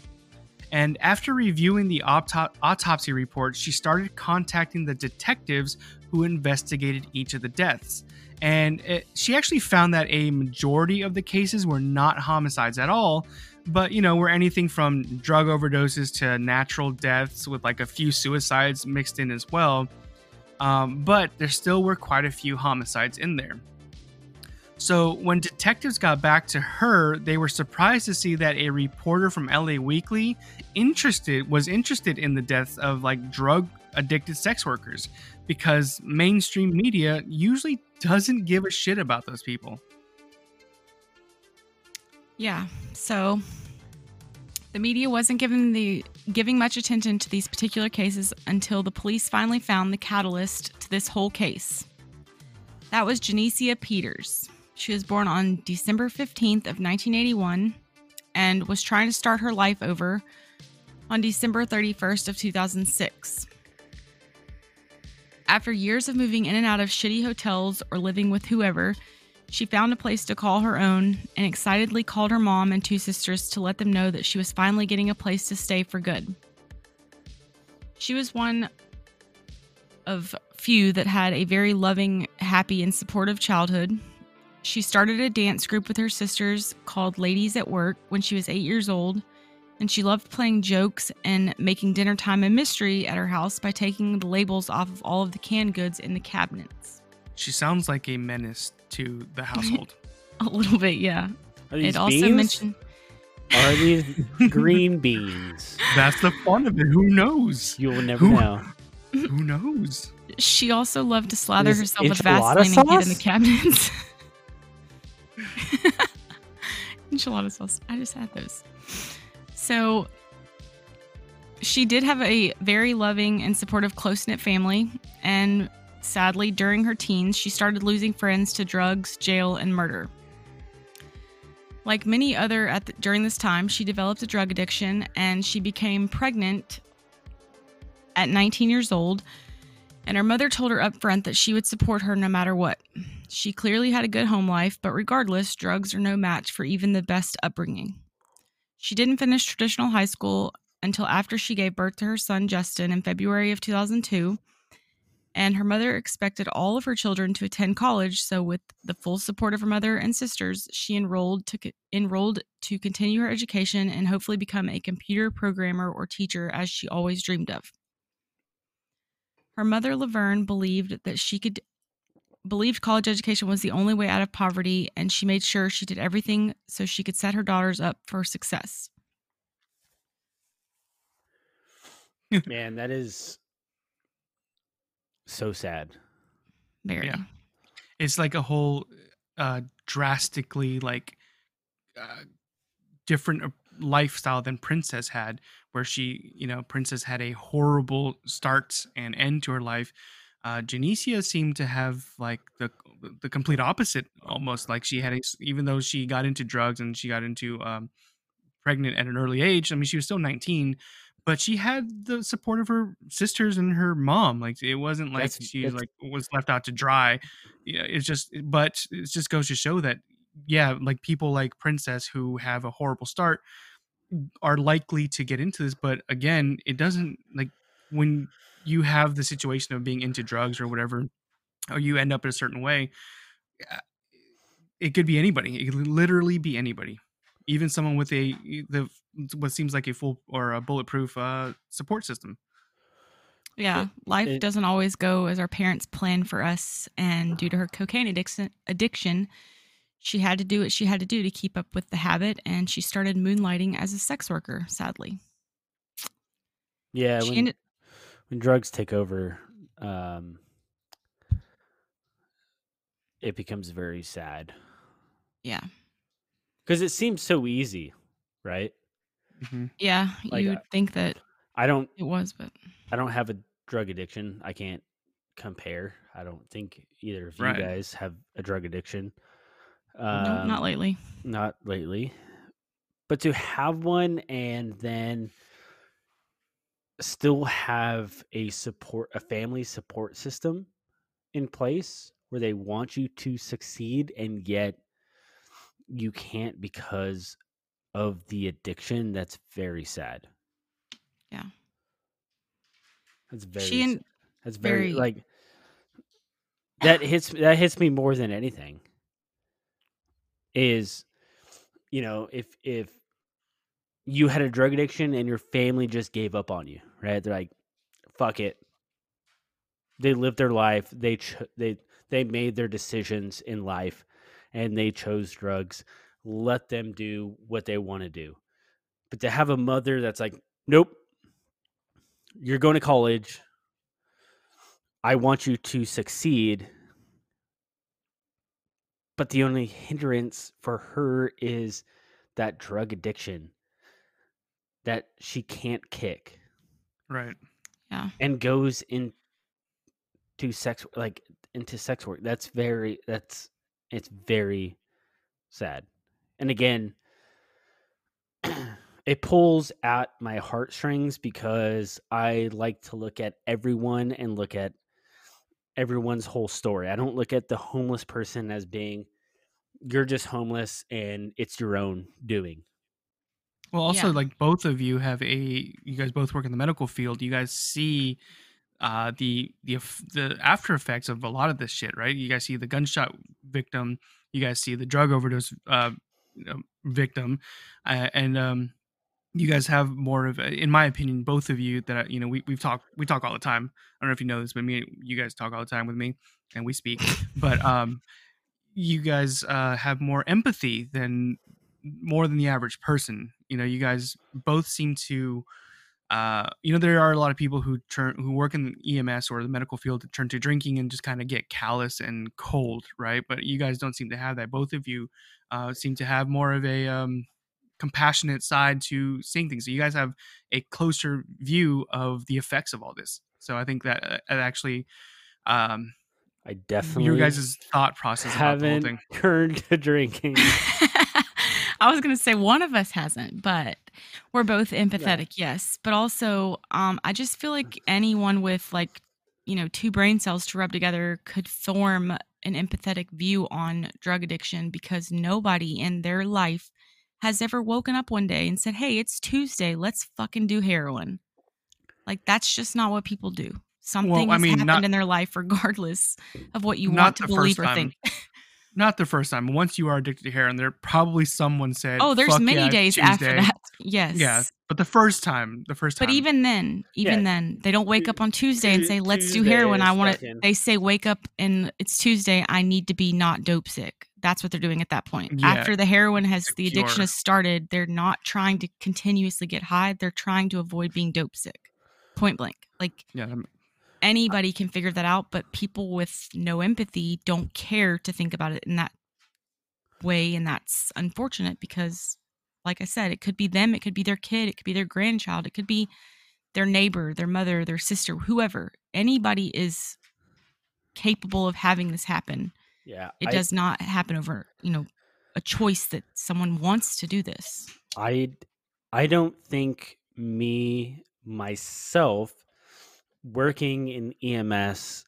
And after reviewing the autopsy report, she started contacting the detectives who investigated each of the deaths. And she actually found that a majority of the cases were not homicides at all, but, you know, were anything from drug overdoses to natural deaths with like a few suicides mixed in as well. But there still were quite a few homicides in there. So when detectives got back to her, they were surprised to see that a reporter from LA Weekly was interested in the deaths of like drug-addicted sex workers, because mainstream media usually doesn't give a shit about those people. Yeah, so the media wasn't giving much attention to these particular cases until the police finally found the catalyst to this whole case. That was Janecia Peters. She was born on December 15th of 1981 and was trying to start her life over on December 31st of 2006. After years of moving in and out of shitty hotels or living with whoever, she found a place to call her own and excitedly called her mom and 2 sisters to let them know that she was finally getting a place to stay for good. She was one of few that had a very loving, happy, and supportive childhood. She started a dance group with her sisters called Ladies at Work when she was 8 years old, and she loved playing jokes and making dinner time a mystery at her house by taking the labels off of all of the canned goods in the cabinets. She sounds like a menace to the household. A little bit, yeah. Are these beans? Are these green beans? That's the fun of it. Who knows? You'll never know. Who knows? She also loved to slather herself with Vaseline sauce? And get in the cabinets. Enchilada sauce. I just had those. So she did have a very loving and supportive close-knit family. And sadly, during her teens, she started losing friends to drugs, jail, and murder. Like many other during this time, she developed a drug addiction and she became pregnant at 19 years old, and her mother told her up front that she would support her no matter what. She clearly had a good home life, but regardless, drugs are no match for even the best upbringing. She didn't finish traditional high school until after she gave birth to her son, Justin, in February of 2002, and her mother expected all of her children to attend college, so with the full support of her mother and sisters, she enrolled to continue her education and hopefully become a computer programmer or teacher, as she always dreamed of. Her mother, Laverne, believed college education was the only way out of poverty, and she made sure she did everything so she could set her daughters up for success. Man, that is... so sad. Very. Yeah. It's like a whole drastically different lifestyle than Princess had, where she, Princess had a horrible start and end to her life. Janecia seemed to have the complete opposite, almost like she had, even though she got into drugs and she got into pregnant at an early age. I mean, she was still 19. But she had the support of her sisters and her mom. Like, it wasn't like she was left out to dry. Yeah, it just goes to show that, yeah, like people like Princess who have a horrible start are likely to get into this. But again, it doesn't, like, when you have the situation of being into drugs or whatever, or you end up in a certain way, it could be anybody. It could literally be anybody. Even someone with what seems like a full or a bulletproof support system. Yeah, life doesn't always go as our parents plan for us, and due to her cocaine addiction, she had to do what she had to do to keep up with the habit, and she started moonlighting as a sex worker, sadly. Yeah, when drugs take over, it becomes very sad. Yeah. Because it seems so easy, right? Mm-hmm. Yeah, you would think that I don't have a drug addiction. I can't compare. I don't think either of you guys have a drug addiction. No, not lately. Not lately. But to have one and then still have a family support system in place where they want you to succeed, and yet you can't because of the addiction. That's very sad. Yeah. That's very sad. That's very, that hits me more than anything is, if you had a drug addiction and your family just gave up on you, right? They're like, fuck it. They lived their life. They made their decisions in life. And they chose drugs. Let them do what they want to do. But to have a mother that's like, nope, you're going to college. I want you to succeed. But the only hindrance for her is that drug addiction that she can't kick. Right. Yeah. And goes into sex work. It's very sad. And again, it pulls at my heartstrings because I like to look at everyone and look at everyone's whole story. I don't look at the homeless person as being, you're just homeless and it's your own doing. Well, also, both of you you guys both work in the medical field. You guys see the after effects of a lot of this shit, right? You guys see the gunshot victim, you guys see the drug overdose victim, and you guys have more of, in my opinion, both of you that we talk all the time. I don't know if you know this, but you guys talk all the time with me, and we speak. But you guys have more empathy than the average person. You guys both seem to. There are a lot of people who work in the EMS or the medical field that turn to drinking and just kind of get callous and cold, right? But you guys don't seem to have that. Both of you seem to have more of a compassionate side to seeing things. So you guys have a closer view of the effects of all this. So I think that actually, I definitely your guys' thought process about the whole thing. Haven't turned to drinking. I was going to say one of us hasn't, but we're both empathetic, yes. But also, I just feel like anyone with two brain cells to rub together could form an empathetic view on drug addiction, because nobody in their life has ever woken up one day and said, hey, it's Tuesday, let's fucking do heroin. That's just not what people do. something has happened in their life, regardless of what you want to believe or think. Not the first time. Once you are addicted to heroin, there probably someone said, "Oh, there's many days after that." Yes. Yeah, but the first time. But even then, they don't wake up on Tuesday and say, "Let's do heroin." I want it. They say, "Wake up and it's Tuesday. I need to be not dope sick." That's what they're doing at that point. Yeah. After the addiction has started, they're not trying to continuously get high. They're trying to avoid being dope sick. Point blank. Anybody can figure that out, but people with no empathy don't care to think about it in that way, and that's unfortunate because, like I said, it could be them, it could be their kid, it could be their grandchild, it could be their neighbor, their mother, their sister, whoever. Anybody is capable of having this happen. Yeah, it does not happen over, a choice that someone wants to do this. I don't think myself working in EMS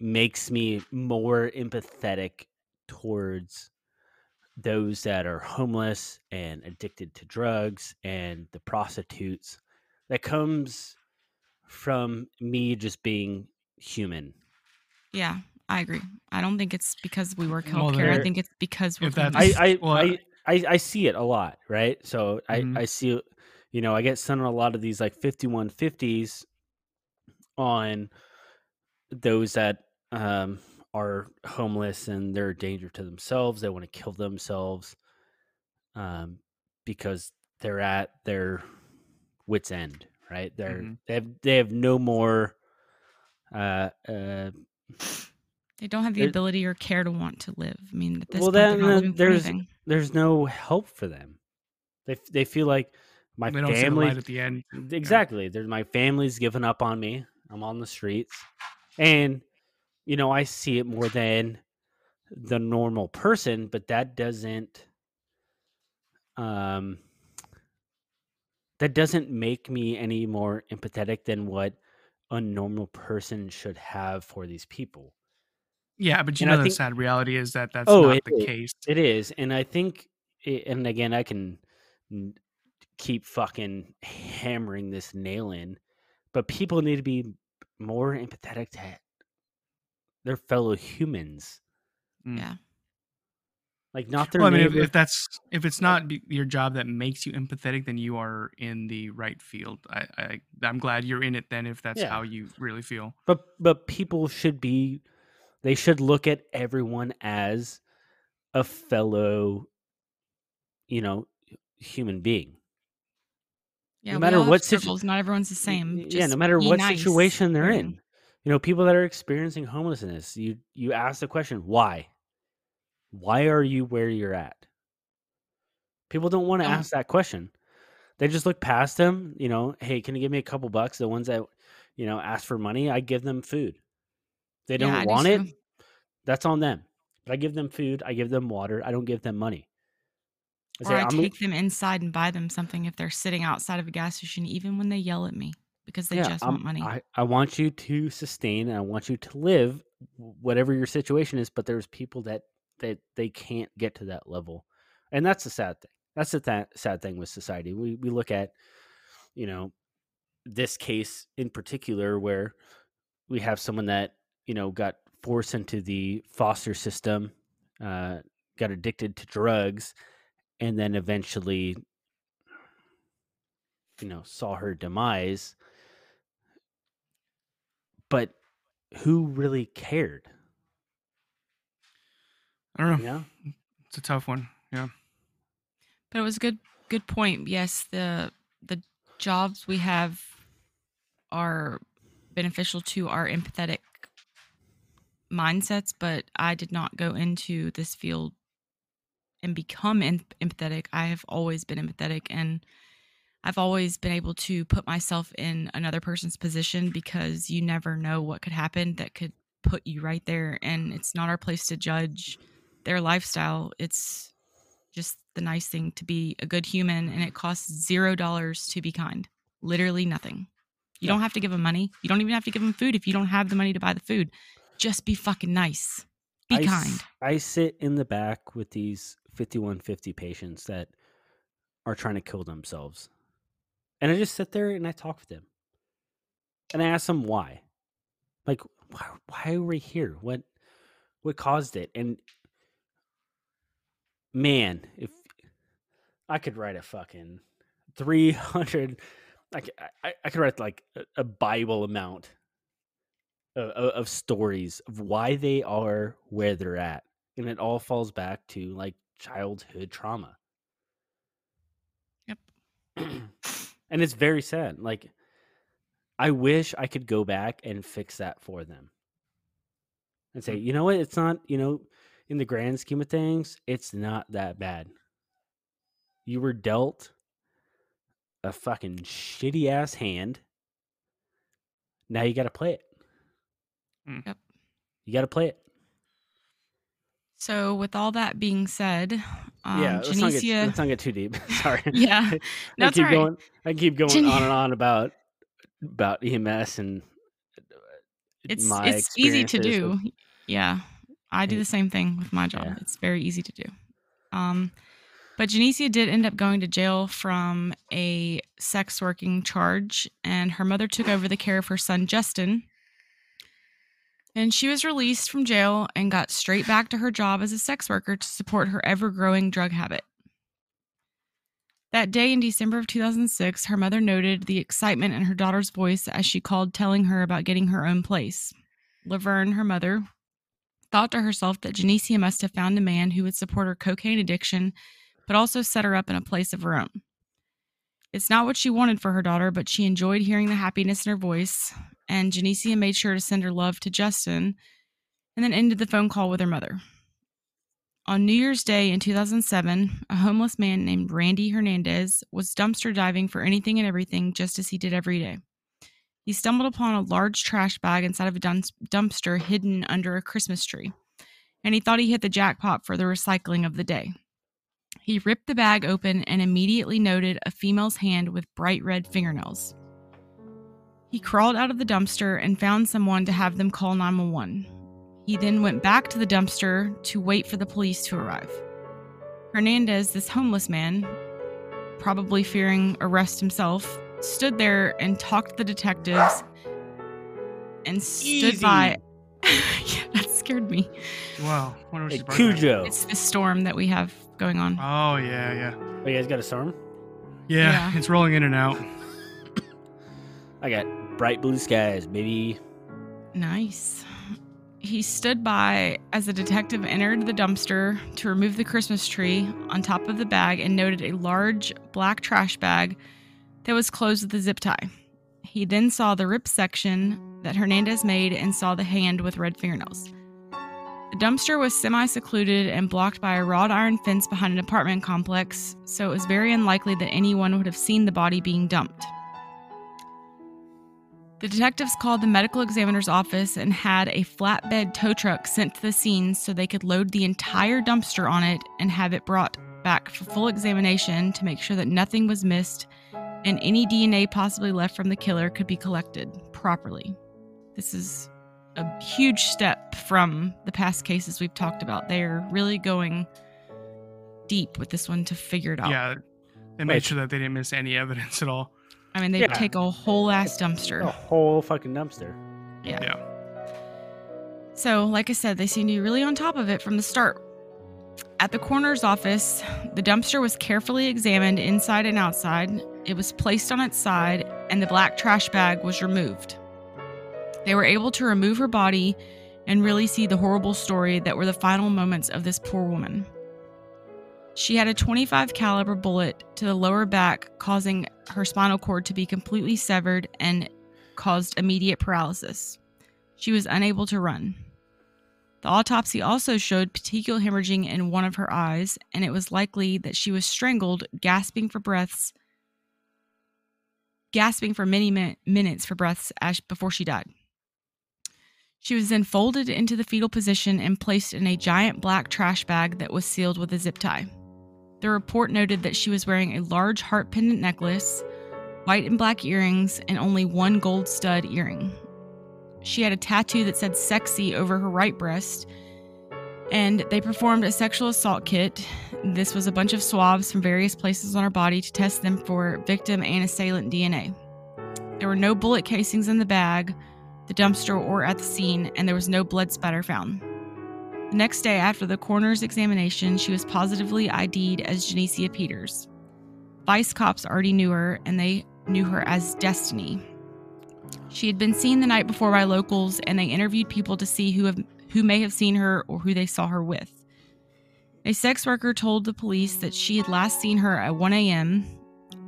makes me more empathetic towards those that are homeless and addicted to drugs and the prostitutes. That comes from me just being human. Yeah, I agree. I don't think it's because we work healthcare. I think it's because we're I see it a lot, right? So I see it. I get sent on a lot of these 5150s on those that are homeless and they're a danger to themselves. They want to kill themselves because they're at their wits' end, right? They have no more. They don't have the ability or care to want to live. I mean, at this point, they're not living for anything. There's no help for them. They feel like. My family don't see the light at the end. Exactly. Yeah. My family's given up on me. I'm on the streets. And, I see it more than the normal person, but that doesn't make me any more empathetic than what a normal person should have for these people. Yeah, but the sad reality is that's not the case. It is. And I think, and again, I can keep fucking hammering this nail in, but people need to be more empathetic to their fellow humans. Yeah. Not their neighbor. If it's not your job that makes you empathetic, then you are in the right field. I'm glad you're in it then, if that's how you really feel. But people should look at everyone as a fellow, human being. Yeah, no matter what situation, not everyone's the same. Just no matter what situation they're in, people that are experiencing homelessness, you ask the question, why? Why are you where you're at? People don't want to ask that question. They just look past them. Hey, can you give me a couple bucks? The ones that, ask for money, I give them food. They don't want it. So. That's on them. But I give them food. I give them water. I don't give them money. I take them inside and buy them something if they're sitting outside of a gas station, even when they yell at me because they just want money. I want you to sustain and I want you to live whatever your situation is, but there's people that they can't get to that level. And that's the sad thing. That's the sad thing with society. We look at, this case in particular where we have someone that, got forced into the foster system, got addicted to drugs, and then eventually, saw her demise. But who really cared? I don't know. Yeah. It's a tough one. Yeah. But it was a good point. Yes, the jobs we have are beneficial to our empathetic mindsets, but I did not go into this field and become empathetic. I have always been empathetic, and I've always been able to put myself in another person's position because you never know what could happen that could put you right there. And it's not our place to judge their lifestyle. It's just the nice thing to be a good human, and it costs $0 to be kind. Literally nothing. You don't have to give them money. You don't even have to give them food if you don't have the money to buy the food. Just be fucking nice. Be kind. I sit in the back with these 5150 patients that are trying to kill themselves. And I just sit there and I talk with them. And I asked him why. Like, why are we here? What caused it? And man, if I could write a fucking 300, I could write like a Bible amount of stories of why they are where they're at. And it all falls back to like childhood trauma. Yep. And it's very sad. Like, I wish I could go back and fix that for them and say, you know what? It's not, you know, in the grand scheme of things, it's not that bad. You were dealt a fucking shitty ass hand. Now you got to play it. Yep. You got to play it. So with all that being said, let's not get too deep. Sorry. Yeah. No, it's all right. I keep going on and on about EMS, and it's easy to do. Yeah. I do the same thing with my job. Yeah. It's very easy to do. But Janecia did end up going to jail from a sex working charge, and her mother took over the care of her son, Justin. And she was released from jail and got straight back to her job as a sex worker to support her ever-growing drug habit. That day in December of 2006, her mother noted the excitement in her daughter's voice as she called, telling her about getting her own place. Laverne, her mother, thought to herself that Janecia must have found a man who would support her cocaine addiction, but also set her up in a place of her own. It's not what she wanted for her daughter, but she enjoyed hearing the happiness in her voice, and Janecia made sure to send her love to Justin, and then ended the phone call with her mother. On New Year's Day in 2007, a homeless man named Randy Hernandez was dumpster diving for anything and everything, just as he did every day. He stumbled upon a large trash bag inside of a dumpster hidden under a Christmas tree, and he thought he hit the jackpot for the recycling of the day. He ripped the bag open and immediately noted a female's hand with bright red fingernails. He crawled out of the dumpster and found someone to have them call 911. He then went back to the dumpster to wait for the police to arrive. Hernandez, this homeless man, probably fearing arrest himself, stood there and talked to the detectives and stood by. Yeah, that scared me. Wow. Hey, Cujo. It's the storm that we have going on. Oh, yeah, yeah. Oh, you guys got a storm? Yeah. It's rolling in and out. I got bright blue skies, baby. Nice. He stood by as the detective entered the dumpster to remove the Christmas tree on top of the bag and noted a large black trash bag that was closed with a zip tie. He then saw the rip section that Hernandez made and saw the hand with red fingernails. The dumpster was semi-secluded and blocked by a wrought iron fence behind an apartment complex, so it was very unlikely that anyone would have seen the body being dumped. The detectives called the medical examiner's office and had a flatbed tow truck sent to the scene so they could load the entire dumpster on it and have it brought back for full examination to make sure that nothing was missed and any DNA possibly left from the killer could be collected properly. This is a huge step from the past cases we've talked about. They're really going deep with this one to figure it out. Yeah, they made sure that they didn't miss any evidence at all. I mean, they take a whole ass dumpster. A whole fucking dumpster. Yeah. So, like I said, they seemed to be really on top of it from the start. At the coroner's office, the dumpster was carefully examined inside and outside. It was placed on its side, and the black trash bag was removed. They were able to remove her body and really see the horrible story that were the final moments of this poor woman. She had a .25 caliber bullet to the lower back, causing her spinal cord to be completely severed and caused immediate paralysis. She was unable to run. The autopsy also showed petechial hemorrhaging in one of her eyes, and it was likely that she was strangled, gasping for many minutes for breaths before she died. She was then folded into the fetal position and placed in a giant black trash bag that was sealed with a zip tie. The report noted that she was wearing a large heart pendant necklace, white and black earrings, and only one gold stud earring. She had a tattoo that said sexy over her right breast, and they performed a sexual assault kit. This was a bunch of swabs from various places on her body to test them for victim and assailant DNA. There were no bullet casings in the bag, the dumpster, or at the scene, and there was no blood spatter found. The next day, after the coroner's examination, she was positively ID'd as Janecia Peters. Vice cops already knew her, and they knew her as Destiny. She had been seen the night before by locals, and they interviewed people to see who may have seen her or who they saw her with. A sex worker told the police that she had last seen her at 1 a.m.,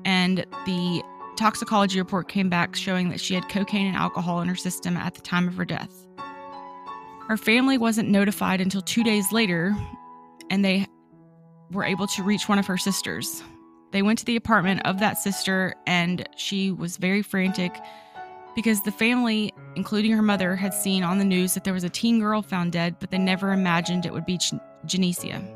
and the toxicology report came back showing that she had cocaine and alcohol in her system at the time of her death. Her family wasn't notified until 2 days later, and they were able to reach one of her sisters. They went to the apartment of that sister, and she was very frantic because the family, including her mother, had seen on the news that there was a teen girl found dead, but they never imagined it would be Janecia.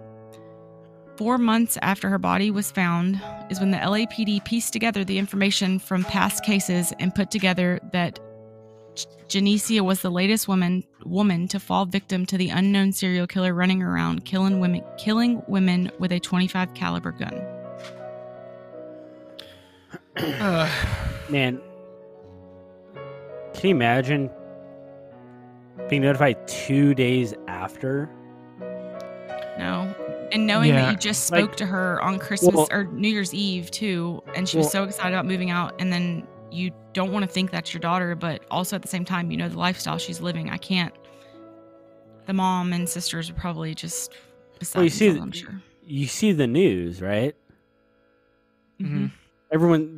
4 months after her body was found is when the LAPD pieced together the information from past cases and put together that Janecia was the latest woman to fall victim to the unknown serial killer running around killing women with a .25 caliber gun. Man, can you imagine being notified 2 days after? No. And knowing that you just spoke to her on Christmas or New Year's Eve too, and she was so excited about moving out, and then you don't want to think that's your daughter, but also at the same time, you know the lifestyle she's living. I can't. The mom and sisters are probably just beside themselves, I'm sure. You see the news, right? Mm-hmm. Everyone,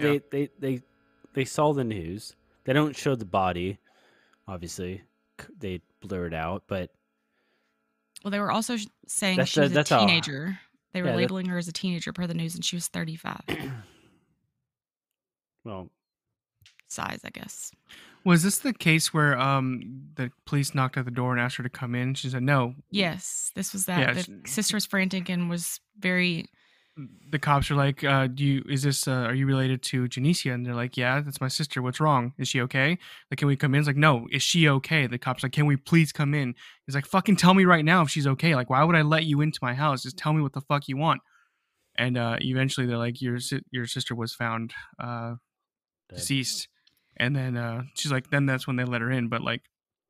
they saw the news. They don't show the body, obviously. They blur it out, but... Well, they were also saying she was a teenager. They were labeling her as a teenager per the news, and she was 35. Well... size, I guess. Was this the case where the police knocked at the door and asked her to come in? She said no. Yes, this was that. The sister was frantic and was very... The cops are like, are you related to Janecia? And they're like, yeah, that's my sister. What's wrong? Is she okay? Like, can we come in? It's like, no, is she okay? The cops are like, can we please come in? He's like, fucking tell me right now if she's okay. Like, why would I let you into my house? Just tell me what the fuck you want. And eventually they're like, your sister was found deceased. And then she's like, then that's when they let her in. But like,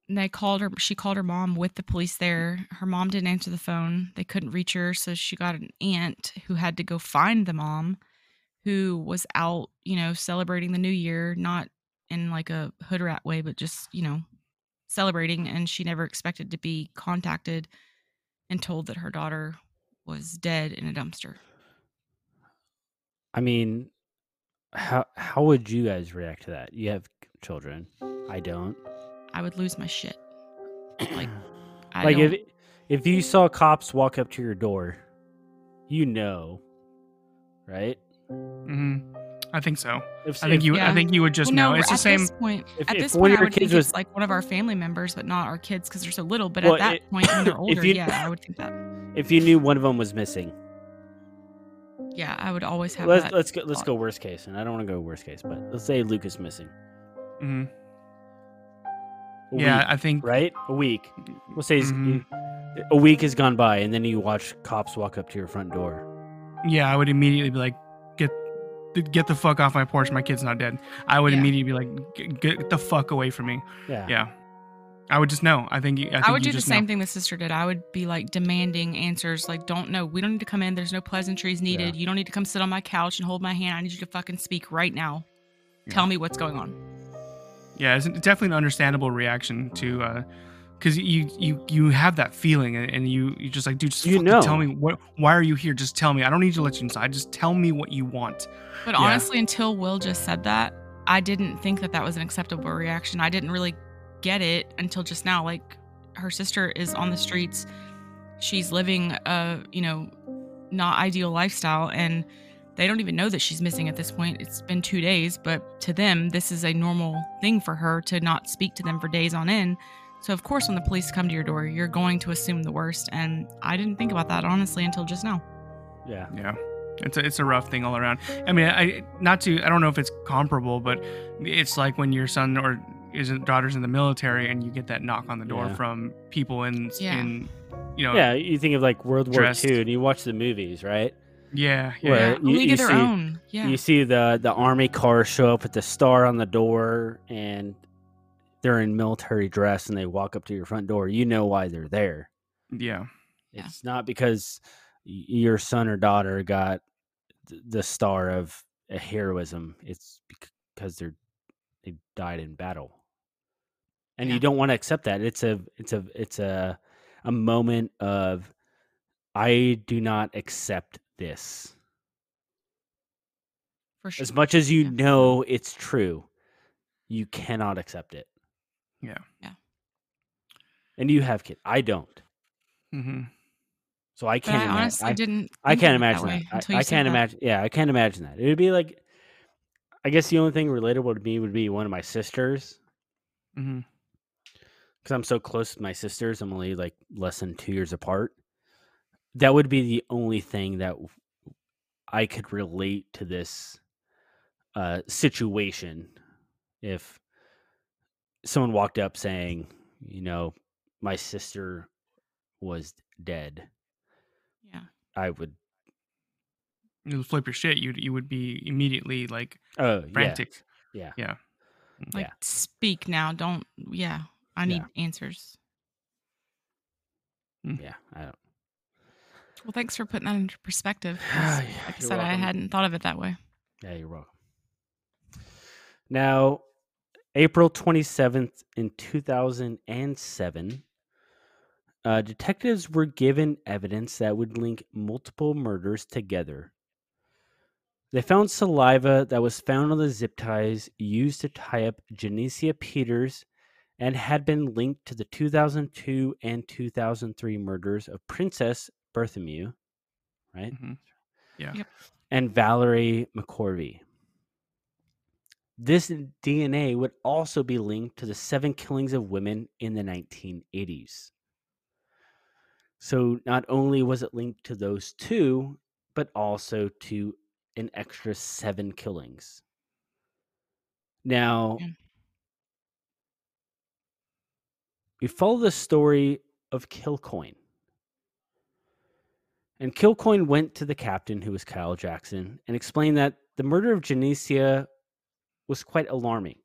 and they called her. She called her mom with the police there. Her mom didn't answer the phone. They couldn't reach her, so she got an aunt who had to go find the mom, who was out, celebrating the new year, not in like a hood rat way, but just celebrating. And she never expected to be contacted and told that her daughter was dead in a dumpster. I mean, how would you guys react to that? You have children. I don't. I would lose my shit. If you saw cops walk up to your door, right? Mm-hmm. I think so. I think you would just know. It's the same. At this point, I would think it's like one of our family members, but not our kids because they're so little. But at that point, when they're older, I would think that. If you knew one of them was missing. Yeah, I would always have that. Let's go worst case, and I don't want to go worst case, but let's say Luke is missing. Mm-hmm. A week. We'll say a week has gone by, and then you watch cops walk up to your front door. Yeah, I would immediately be like, "Get the fuck off my porch! My kid's not dead." I would immediately be like, "Get the fuck away from me!" Yeah. I would just know. I would do the same thing the sister did. I would be like demanding answers. Like, don't know. We don't need to come in. There's no pleasantries needed. Yeah. You don't need to come sit on my couch and hold my hand. I need you to fucking speak right now. Yeah. Tell me what's going on. Yeah, it's definitely an understandable reaction to, because you have that feeling, and you just like, dude, just fucking tell me why are you here? Just tell me. I don't need to let you inside. Just tell me what you want. But honestly, until Will just said that, I didn't think that was an acceptable reaction. I didn't really get it until just now. Like, her sister is on the streets. She's living a not ideal lifestyle, and they don't even know that she's missing at this point. It's been 2 days, but to them, this is a normal thing for her to not speak to them for days on end. So, of course, when the police come to your door, you're going to assume the worst. And I didn't think about that, honestly, until just now. Yeah. Yeah. It's a rough thing all around. I mean, I don't know if it's comparable, but it's like when your son or his daughter's in the military and you get that knock on the door from people in you think of like World War II and you watch the movies, right? Yeah. League of Their Own. Yeah. You see the army car show up with the star on the door, and they're in military dress, and they walk up to your front door. You know why they're there. Yeah. It's not because your son or daughter got the star of a heroism. It's because they died in battle, and you don't want to accept that. It's a moment of, I do not accept this. For sure. As much as you know it's true, you cannot accept it. Yeah. Yeah. And you have kids. I don't. Mm-hmm. So I can't. I honestly didn't. I can't imagine that. I can't imagine. Yeah, I can't imagine that. It would be like, I guess the only thing relatable to me would be one of my sisters. Mm-hmm. Because I'm so close to my sisters, I'm only like less than 2 years apart. That would be the only thing that I could relate to this situation. If someone walked up saying, you know, my sister was dead. Yeah. I would. You would flip your shit. You would be immediately like, frantic. Yeah. Yeah. Like, speak now. Don't. Yeah. I need answers. Yeah. I don't. Well, thanks for putting that into perspective. Like I said, I hadn't thought of it that way. Yeah, you're welcome. Now, April 27th in 2007, detectives were given evidence that would link multiple murders together. They found saliva that was found on the zip ties used to tie up Janecia Peters and had been linked to the 2002 and 2003 murders of Princess Berthomieu, right? Mm-hmm. Yeah. Yep. And Valerie McCorvey. This DNA would also be linked to the 7 killings of women in the 1980s. So not only was it linked to those two, but also to an extra 7 killings. Now, we follow the story of Kilcoyne. And Kilcoyne went to the captain, who was Kyle Jackson, and explained that the murder of Janecia was quite alarming.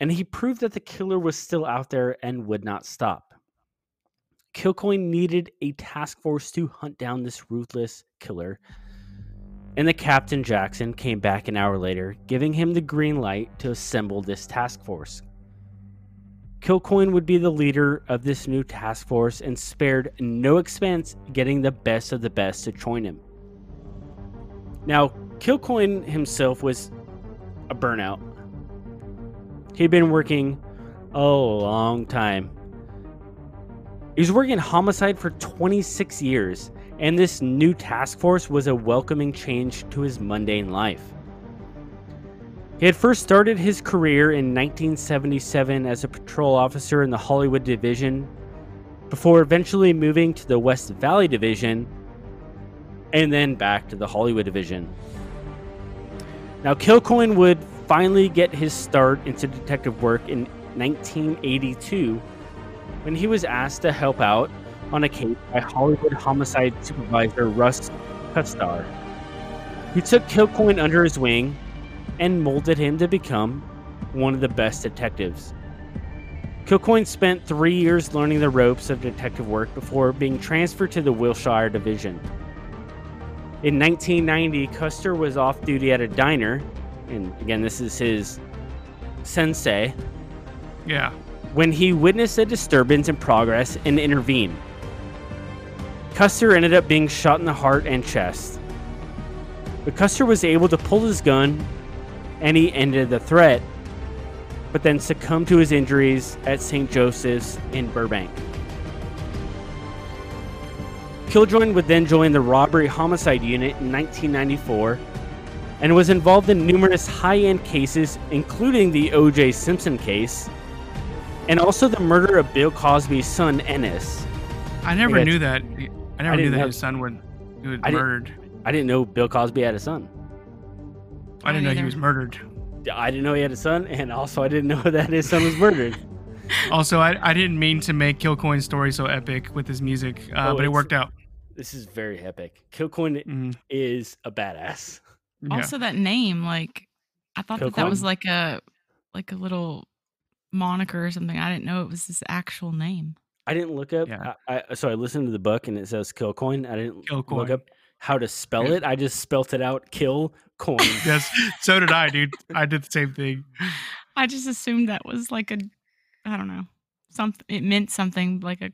And he proved that the killer was still out there and would not stop. Kilcoyne needed a task force to hunt down this ruthless killer. And the captain, Jackson, came back an hour later, giving him the green light to assemble this task force. Kilcoyne would be the leader of this new task force and spared no expense getting the best of the best to join him. Now, Kilcoyne himself was a burnout. He'd been working a long time. He was working homicide for 26 years, and this new task force was a welcoming change to his mundane life. He had first started his career in 1977 as a patrol officer in the Hollywood Division, before eventually moving to the West Valley Division, and then back to the Hollywood Division. Now, Kilcoyne would finally get his start into detective work in 1982, when he was asked to help out on a case by Hollywood homicide supervisor Russ Custar, who took Kilcoyne under his wing and molded him to become one of the best detectives. Kilcoyne spent 3 years learning the ropes of detective work before being transferred to the Wilshire Division. In 1990, Custer was off duty at a diner, and again, this is his sensei. Yeah. When he witnessed a disturbance in progress and intervened. Custer ended up being shot in the heart and chest. But Custer was able to pull his gun, and he ended the threat, but then succumbed to his injuries at St. Joseph's in Burbank. Kilcoyne would then join the Robbery Homicide Unit in 1994 and was involved in numerous high-end cases, including the O.J. Simpson case and also the murder of Bill Cosby's son, Ennis. I never knew that his son was murdered. I didn't know Bill Cosby had a son. I didn't know he was murdered. I didn't know he had a son, and also I didn't know that his son was murdered. Also, I didn't mean to make Kilcoyne's story so epic with his music, but it worked out. This is very epic. Kilcoyne is a badass. Yeah. Also, that name, like, I thought that was like a little moniker or something. I didn't know it was his actual name. I didn't look up. Yeah. So I listened to the book and it says Kilcoyne. I didn't look up how to spell it. I just spelt it out. Kilcoyne. Yes. So did I, dude. I did the same thing. I just assumed that was like a, I don't know, something. It meant something like a,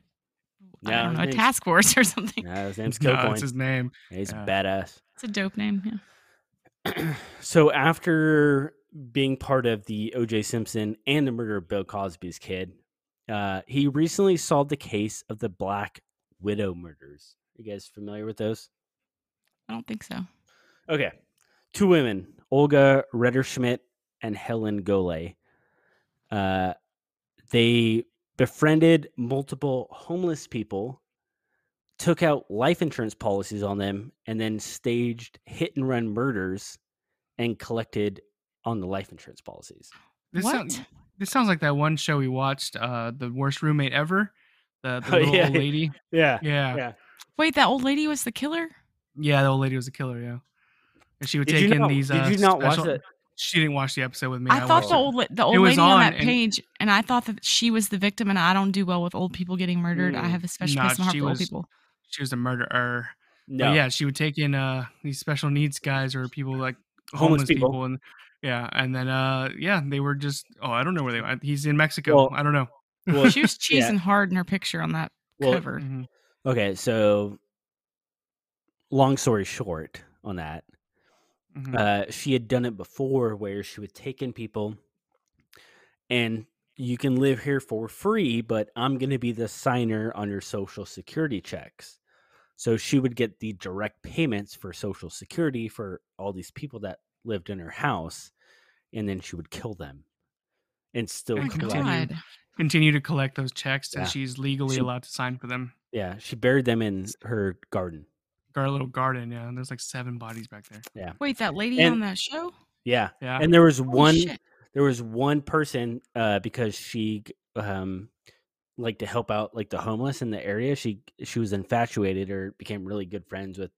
I don't know, a task force or something. No, his name's Kilcoyne. That's his name. He's badass. It's a dope name. Yeah. So after being part of the O.J. Simpson and the murder of Bill Cosby's kid, he recently solved the case of the Black Widow murders. Are you guys familiar with those? I don't think so. Okay. Two women, Olga Retterschmidt and Helen Golay. They befriended multiple homeless people, took out life insurance policies on them, and then staged hit-and-run murders and collected on the life insurance policies. This sounds like that one show we watched, The Worst Roommate Ever, the old lady. Yeah. Wait, that old lady was the killer? Yeah, the old lady was the killer, yeah. And she would take in these... Did you not watch it? She didn't watch the episode with me. I thought the old lady on that page, and I thought that she was the victim, and I don't do well with old people getting murdered. I have a special place in my heart for old people. She was a murderer. No. But yeah, she would take in these special needs guys or people like homeless people and... Yeah, and then they were just. Oh, I don't know where they went. He's in Mexico. Well, I don't know. Well, she was cheesing hard in her picture on that cover. Mm-hmm. Okay, so long story short, on that, she had done it before, where she would take in people, and you can live here for free, but I'm going to be the signer on your social security checks. So she would get the direct payments for social security for all these people that lived in her house, and then she would kill them and still continue to collect those checks and she's legally allowed to sign for them. Yeah, she buried them in her garden. Her little garden, yeah. And there's like 7 bodies back there. Yeah. Wait, that lady on that show? Yeah. Yeah. And there was one person because she liked to help out like the homeless in the area. She was infatuated or became really good friends with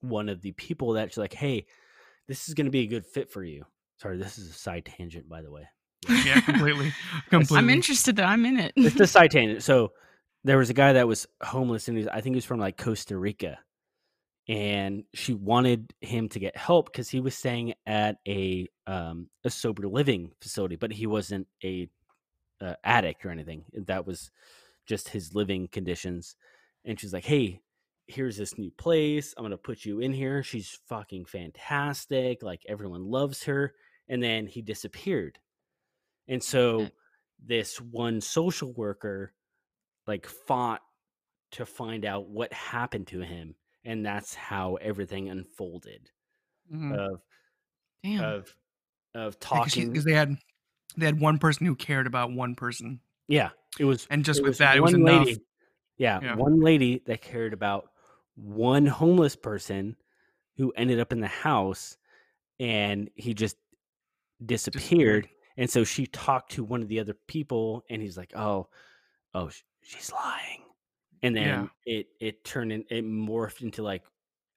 one of the people that she's like, hey, this is going to be a good fit for you. Sorry, this is a side tangent, by the way. Yeah, completely. I'm interested though. I'm in it. It's a side tangent. So there was a guy that was homeless, and I think he was from like Costa Rica, and she wanted him to get help because he was staying at a sober living facility, but he wasn't a addict or anything. That was just his living conditions. And she's like, hey, here's this new place. I'm going to put you in here. She's fucking fantastic. Like, everyone loves her. And then he disappeared. And so this one social worker like fought to find out what happened to him. And that's how everything unfolded of talking. Because they had one person who cared about one person. Yeah. It was enough. Yeah. One lady that cared about one homeless person who ended up in the house, and he just disappeared. And so she talked to one of the other people, and he's like, oh, she's lying. And then it turned in, it morphed into like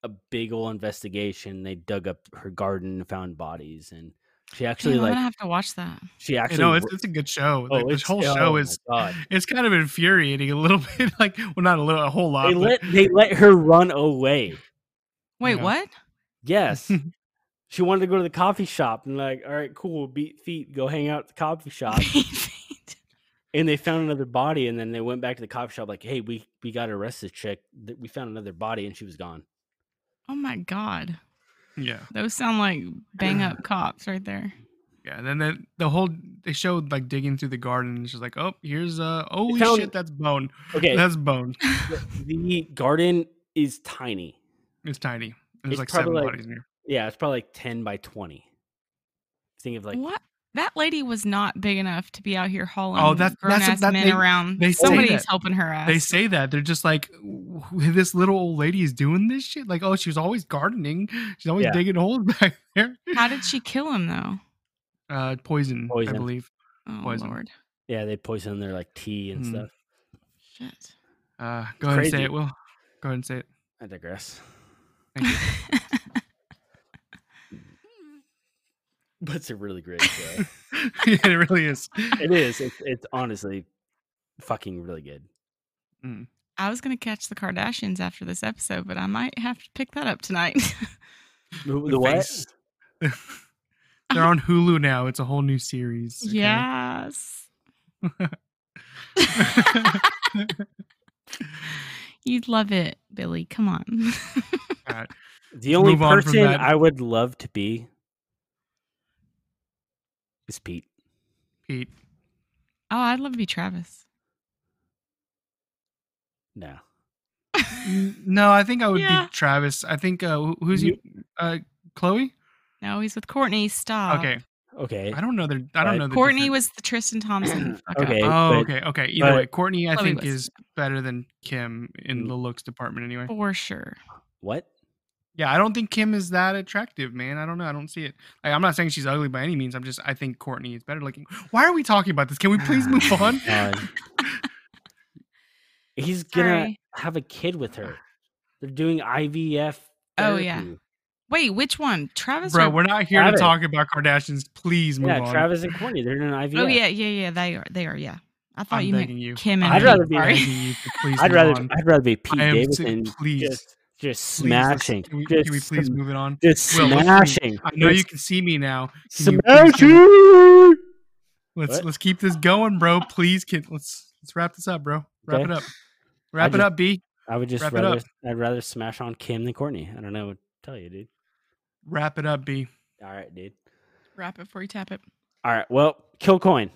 a big old investigation. They dug up her garden and found bodies, and she actually I'm gonna have to watch that. She actually, it's a good show. Like, this whole show is, it's kind of infuriating a little bit. Like, well, not a little, a whole lot. They let her run away. Wait, what? Yes, she wanted to go to the coffee shop, and like, all right, cool, beat feet, go hang out at the coffee shop. And they found another body, and then they went back to the coffee shop. Like, hey, we got to arrest this chick. We found another body, and she was gone. Oh my God. Yeah, those sound like bang up cops right there. Yeah, and then they showed like digging through the garden, and she's like, "Oh, here's shit, that's bone." Okay, that's bone. The garden is tiny. It's tiny. There's like 7 bodies in here. Yeah, it's probably like 10 by 20. Think of like what? That lady was not big enough to be out here hauling grown-ass men around. Somebody's helping her ass. They say that. They're just like, this little old lady is doing this shit? Like, oh, she was always gardening. She's always digging holes back there. How did she kill him, though? Poison, I believe. Oh, poison. Lord. Yeah, they poisoned their, like, tea and stuff. Shit. Go ahead and say it, Will. Go ahead and say it. I digress. Thank you. But it's a really great show. Yeah, it really is. It is. It's honestly fucking really good. Mm. I was going to catch the Kardashians after this episode, but I might have to pick that up tonight. The what? They're on Hulu now. It's a whole new series. Okay? Yes. You'd love it, Billy. Come on. All right. The only person I would love to be is Pete. Pete. Oh, I'd love to be Travis. No. No, I think I would be Travis. I think, who's he? Chloe? No, he's with Courtney. Stop. Okay. I don't know. Courtney was the Tristan Thompson. Okay. Okay. Either way, Courtney, I think, is better than Kim in the looks department anyway. For sure. What? Yeah, I don't think Kim is that attractive, man. I don't know. I don't see it. Like, I'm not saying she's ugly by any means. I think Courtney is better looking. Why are we talking about this? Can we please move on? He's going to have a kid with her. They're doing IVF therapy. Oh, yeah. Wait, which one? Travis? Bro, we're not here to talk about Kardashians. Please move on. Yeah, Travis and Courtney. They're doing IVF. Oh, yeah. They are. Yeah. I thought you meant Kim and I'd rather be Pete Davidson. Please. Just smashing. Can we please move it on? Just smashing. I know you can see me now. Smashing. Let's keep this going, bro. Please, let's wrap this up, bro. Wrap it up. Wrap it up, B. I would just I'd rather smash on Kim than Courtney. I don't know what to tell you, dude. Wrap it up, B. All right, dude. Wrap it before you tap it. All right. Well, Kilcoyne.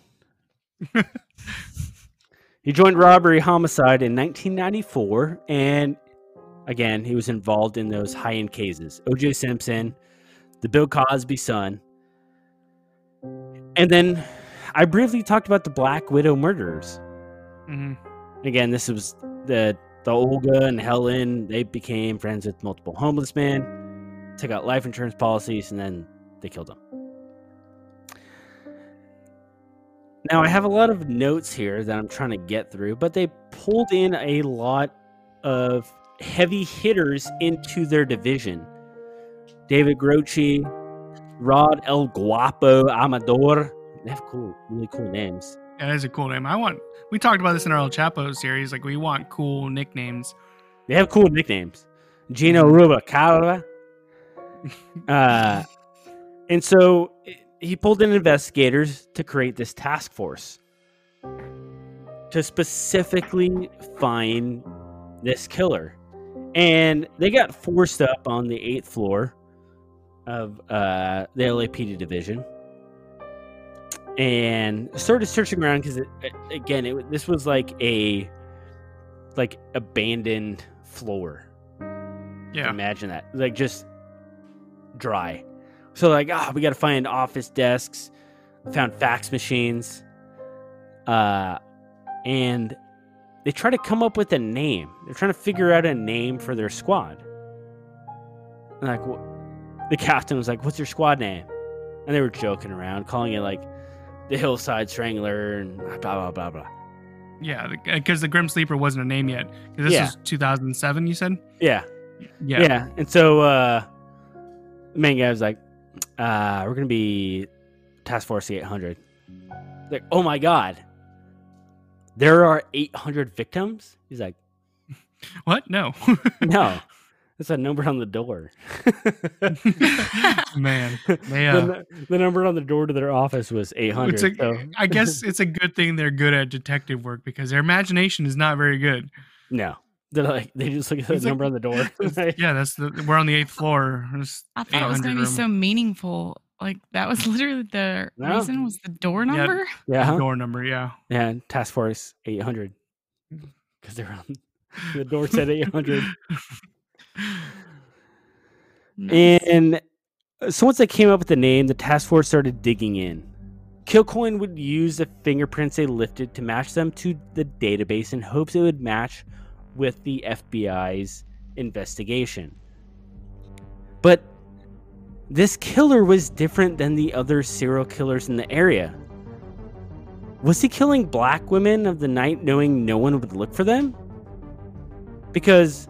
He joined robbery homicide in 1994, and again, he was involved in those high-end cases. O.J. Simpson, the Bill Cosby son, and then I briefly talked about the Black Widow murderers. Mm-hmm. Again, this was the Olga and Helen. They became friends with multiple homeless men, took out life insurance policies, and then they killed them. Now, I have a lot of notes here that I'm trying to get through, but they pulled in a lot of heavy hitters into their division. David Grochi, Rod El Guapo, Amador. They have really cool names. Yeah, that is a cool name. We talked about this in our El Chapo series. Like, we want cool nicknames. They have cool nicknames. Gino Rubalcaba. And so he pulled in investigators to create this task force to specifically find this killer. And they got forced up on the 8th floor of the LAPD division. And started searching around because, again, this was like a abandoned floor. Yeah, imagine that, like just dry. So like, we got to find office desks. Found fax machines. And they try to come up with a name. They're trying to figure out a name for their squad. And like, the captain was like, "What's your squad name?" And they were joking around, calling it like the Hillside Strangler and blah, blah, blah, blah. Yeah, because the Grim Sleeper wasn't a name yet. This was 2007, you said? Yeah. And so the main guy was like, we're going to be Task Force 800. Like, oh my God. There are 800 victims? He's like, what? No. No. It's a number on the door. Man. The number on the door to their office was 800. I guess it's a good thing they're good at detective work because their imagination is not very good. No. They're like, they just look at the number on the door. Yeah, we're on the 8th floor. I thought it was going to be so meaningful. Like, that was literally the reason was the door number? Yeah. The door number, yeah. Yeah, Task Force 800. Because they're on the door said 800. Nice. And so once they came up with the name, the task force started digging in. Kilcoyne would use the fingerprints they lifted to match them to the database in hopes it would match with the FBI's investigation. But this killer was different than the other serial killers in the area. Was he killing black women of the night knowing no one would look for them? Because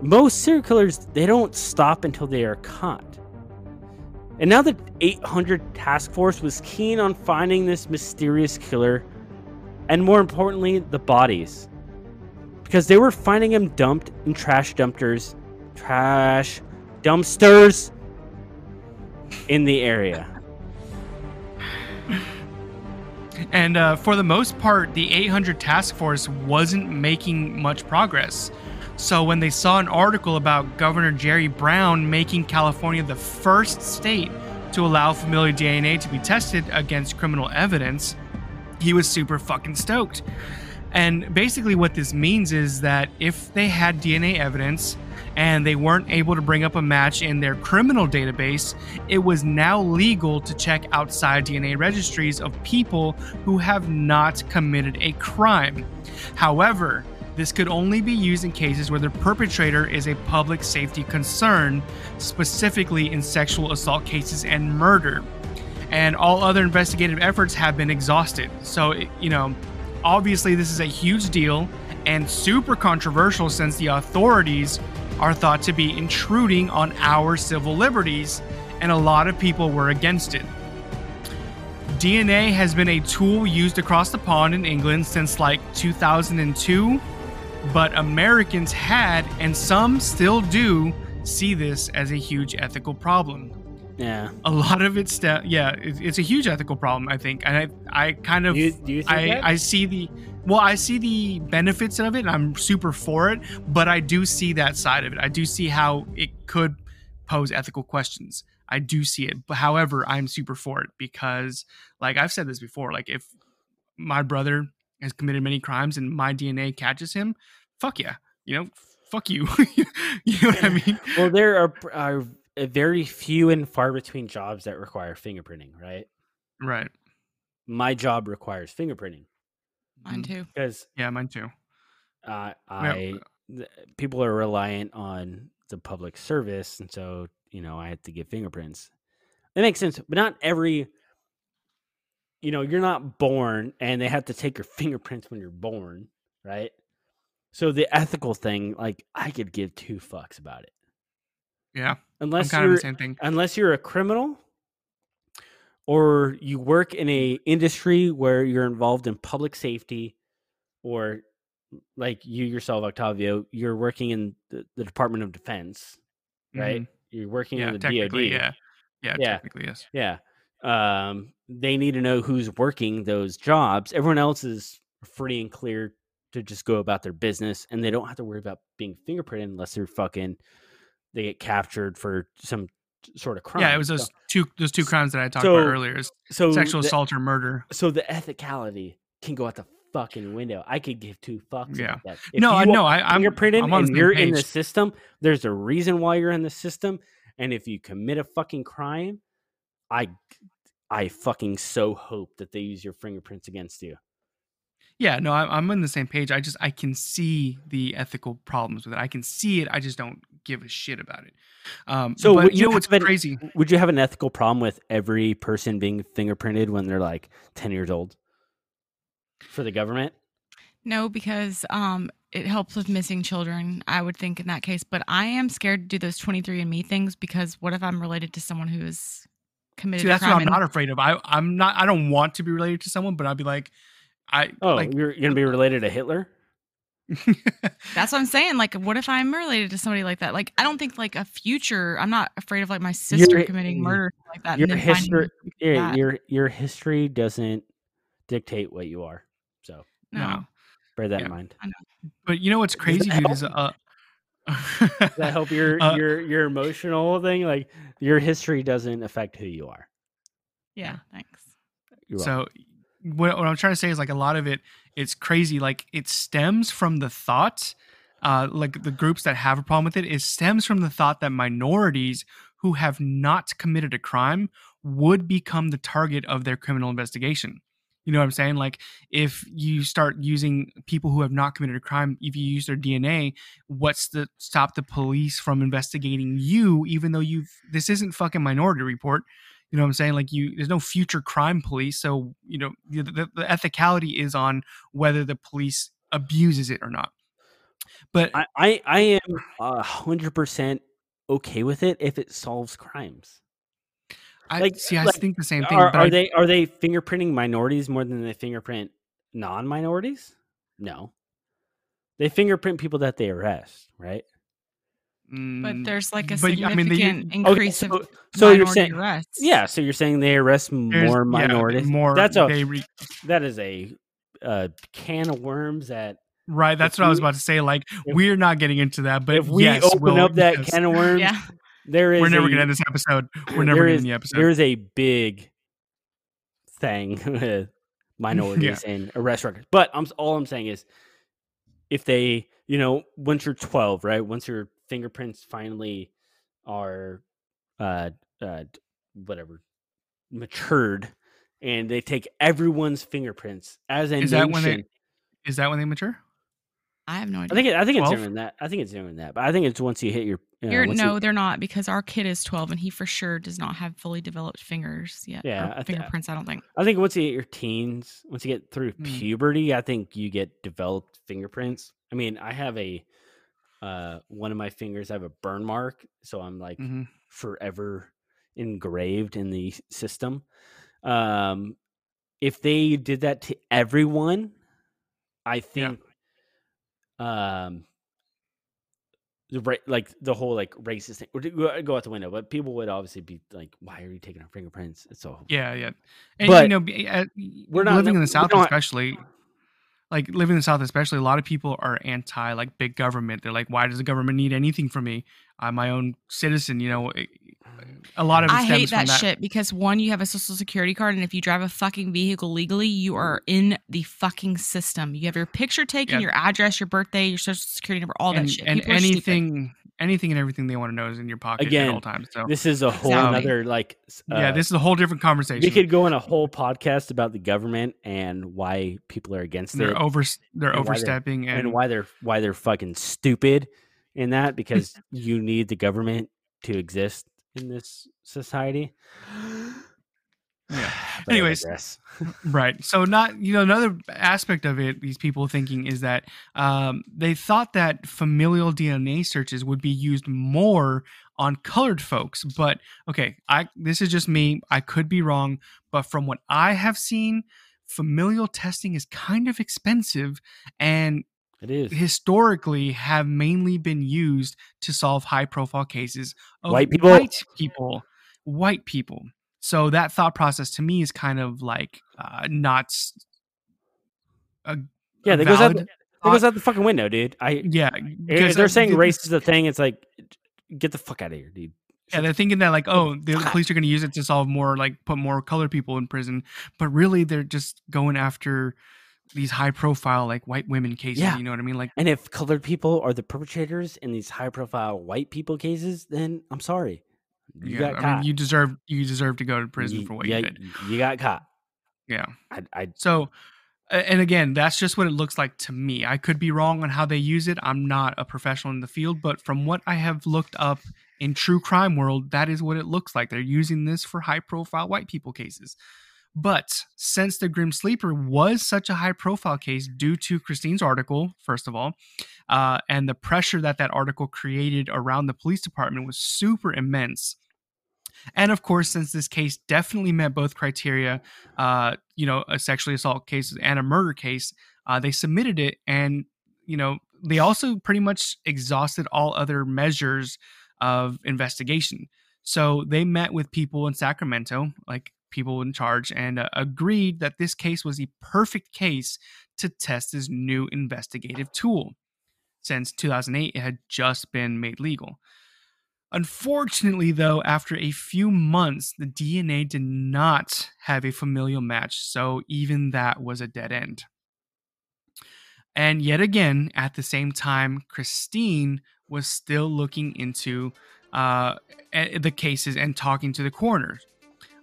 most serial killers, they don't stop until they are caught. And now the 800 task force was keen on finding this mysterious killer, and more importantly, the bodies, because they were finding them dumped in trash dumpsters in the area. And for the most part, the 800 task force wasn't making much progress. So when they saw an article about Governor Jerry Brown making California the first state to allow familial DNA to be tested against criminal evidence, he was super fucking stoked. And basically what this means is that if they had DNA evidence and they weren't able to bring up a match in their criminal database, it was now legal to check outside DNA registries of people who have not committed a crime. However, this could only be used in cases where the perpetrator is a public safety concern, specifically in sexual assault cases and murder. And all other investigative efforts have been exhausted. So, you know, obviously this is a huge deal and super controversial, since the authorities are thought to be intruding on our civil liberties, and a lot of people were against it. DNA has been a tool used across the pond in England since like 2002. But Americans had, and some still do, see this as a huge ethical problem. Yeah. A lot of it's... it's a huge ethical problem, I think. And I kind of... Do you think that? I see the... Well, I see the benefits of it, and I'm super for it. But I do see that side of it. I do see how it could pose ethical questions. I do see it. But however, I'm super for it because, like, I've said this before. Like, if my brother has committed many crimes and my DNA catches him, fuck yeah, you know, fuck you. You know what I mean? Well, there are very few and far between jobs that require fingerprinting, right? Right. My job requires fingerprinting. Mine too. Yeah, mine too. People are reliant on the public service, and so, you know, I had to get fingerprints. That makes sense, but not every... You know, you're not born and they have to take your fingerprints when you're born, right? So the ethical thing, like, I could give two fucks about it. Yeah. Unless you're a criminal or you work in a industry where you're involved in public safety, or like you yourself, Octavio, you're working in the Department of Defense, right? Mm-hmm. You're working in the technically, DOD. Yeah, technically, yes. Yeah. They need to know who's working those jobs. Everyone else is free and clear to just go about their business, and they don't have to worry about being fingerprinted unless they're fucking, they get captured for some sort of crime. Yeah, it was those two crimes that I talked about earlier. So sexual assault or murder. So the ethicality can go out the fucking window. I could give two fucks. Yeah. That. I'm fingerprinted and you're in the system. There's a reason why you're in the system, and if you commit a fucking crime, I fucking so hope that they use your fingerprints against you. Yeah, no, I'm on the same page. I can see the ethical problems with it. I can see it. I just don't give a shit about it. So you know what's crazy? Would you have an ethical problem with every person being fingerprinted when they're like 10 years old for the government? No, because it helps with missing children, I would think, in that case. But I am scared to do those 23andMe things, because what if I'm related to someone who is... See, that's what I'm not afraid of. I don't want to be related to someone, but I'd be like, you're gonna be related to Hitler? That's what I'm saying. Like, what if I'm related to somebody like that? Like, I don't think like a future. I'm not afraid of like my sister committing murder like that. Your history doesn't dictate what you are. So no, bear that in mind. I know. But you know what's crazy, dude? Is does that help your emotional thing? Like, your history doesn't affect who you are. Yeah, thanks. So what I'm trying to say is, like, a lot of it, it's crazy. Like, it stems from the thought, like the groups that have a problem with it, it stems from the thought that minorities who have not committed a crime would become the target of their criminal investigation. You know what I'm saying? Like, if you start using people who have not committed a crime, if you use their DNA, what's to stop the police from investigating you, even though this isn't fucking Minority Report. You know what I'm saying? Like, there's no future crime police. So, you know, the ethicality is on whether the police abuses it or not. But I am 100% okay with it if it solves crimes. I think the same thing. Are they fingerprinting minorities more than they fingerprint non-minorities? No, they fingerprint people that they arrest, right? But there's like a significant increase of minority arrests. Yeah, so you're saying they arrest more minorities? More. That is a can of worms that. Right, that's what I was about to say. Like, we're not getting into that, but if we open up that can of worms, we're never going to end this episode. We're never going to end the episode. There is a big thing with minorities and arrest records. But all I'm saying is, if they, once you're 12, right? Once your fingerprints finally are, matured, and they take everyone's fingerprints as a nation. Is that when they mature? I have no idea. I think it's doing that. I think it's doing that. But I think it's once you hit your. They're not, because our kid is 12 and he for sure does not have fully developed fingers yet. Yeah, fingerprints. I don't think. I think once you hit your teens, once you get through puberty, I think you get developed fingerprints. I mean, I have one of my fingers, I have a burn mark, so I'm like forever engraved in the system. If they did that to everyone, I think. The whole racist thing would go out the window, but people would obviously be like, "Why are you taking our fingerprints?" It's so And but we're not living in the South, especially. Like living in the South, especially, a lot of people are anti big government. They're like, "Why does the government need anything from me? I'm my own citizen." A lot of it stems hate that shit because one, you have a social security card, and if you drive a fucking vehicle legally, you are in the fucking system. You have your picture taken, your address, your birthday, your social security number, all that shit. And people anything and everything they want to know is in your pocket at all times. So this is a whole other this is a whole different conversation. We could go on a whole podcast about the government and why people are against it. They're overstepping and why they're fucking stupid in that, because you need the government to exist in this society. Yeah. Anyways, right. So another aspect of it, these people thinking is that they thought that familial DNA searches would be used more on colored folks. But okay, this is just me. I could be wrong, but from what I have seen, familial testing is kind of expensive and it is historically have mainly been used to solve high profile cases of white people. So that thought process to me is kind of not. That goes out the fucking window, dude. If they're saying race is the thing, it's like, get the fuck out of here, dude. Yeah, they're thinking that the police are going to use it to solve more, put more colored people in prison, but really they're just going after these high profile white women cases. Yeah. You know what I mean? And if colored people are the perpetrators in these high profile white people cases, then I'm sorry. You deserve to go to prison for what you did. You got caught. Yeah. And again, that's just what it looks like to me. I could be wrong on how they use it. I'm not a professional in the field, but from what I have looked up in true crime world, that is what it looks like. They're using this for high profile white people cases. But since the Grim Sleeper was such a high profile case due to Christine's article, first of all, and the pressure that article created around the police department was super immense. And of course, since this case definitely met both criteria, a sexually assault case and a murder case, they submitted it. And, they also pretty much exhausted all other measures of investigation. So they met with people in Sacramento, people in charge, and agreed that this case was the perfect case to test this new investigative tool. Since 2008, it had just been made legal. Unfortunately, though, after a few months, the DNA did not have a familial match, so even that was a dead end. And yet again, at the same time, Christine was still looking into the cases and talking to the coroner.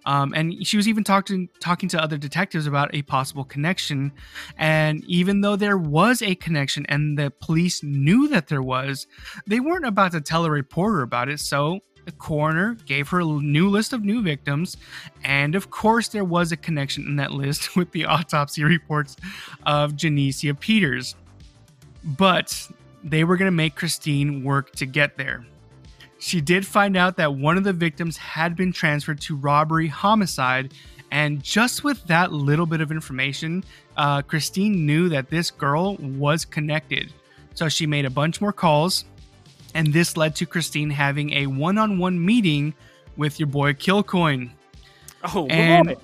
And she was even talking to other detectives about a possible connection. And even though there was a connection and the police knew that there was, they weren't about to tell a reporter about it. So the coroner gave her a new list of new victims. And of course, there was a connection in that list with the autopsy reports of Janecia Peters. But they were going to make Christine work to get there. She did find out that one of the victims had been transferred to robbery homicide, and just with that little bit of information, Christine knew that this girl was connected. So she made a bunch more calls, and this led to Christine having a one-on-one meeting with your boy Kilcoyne. Oh, and love it.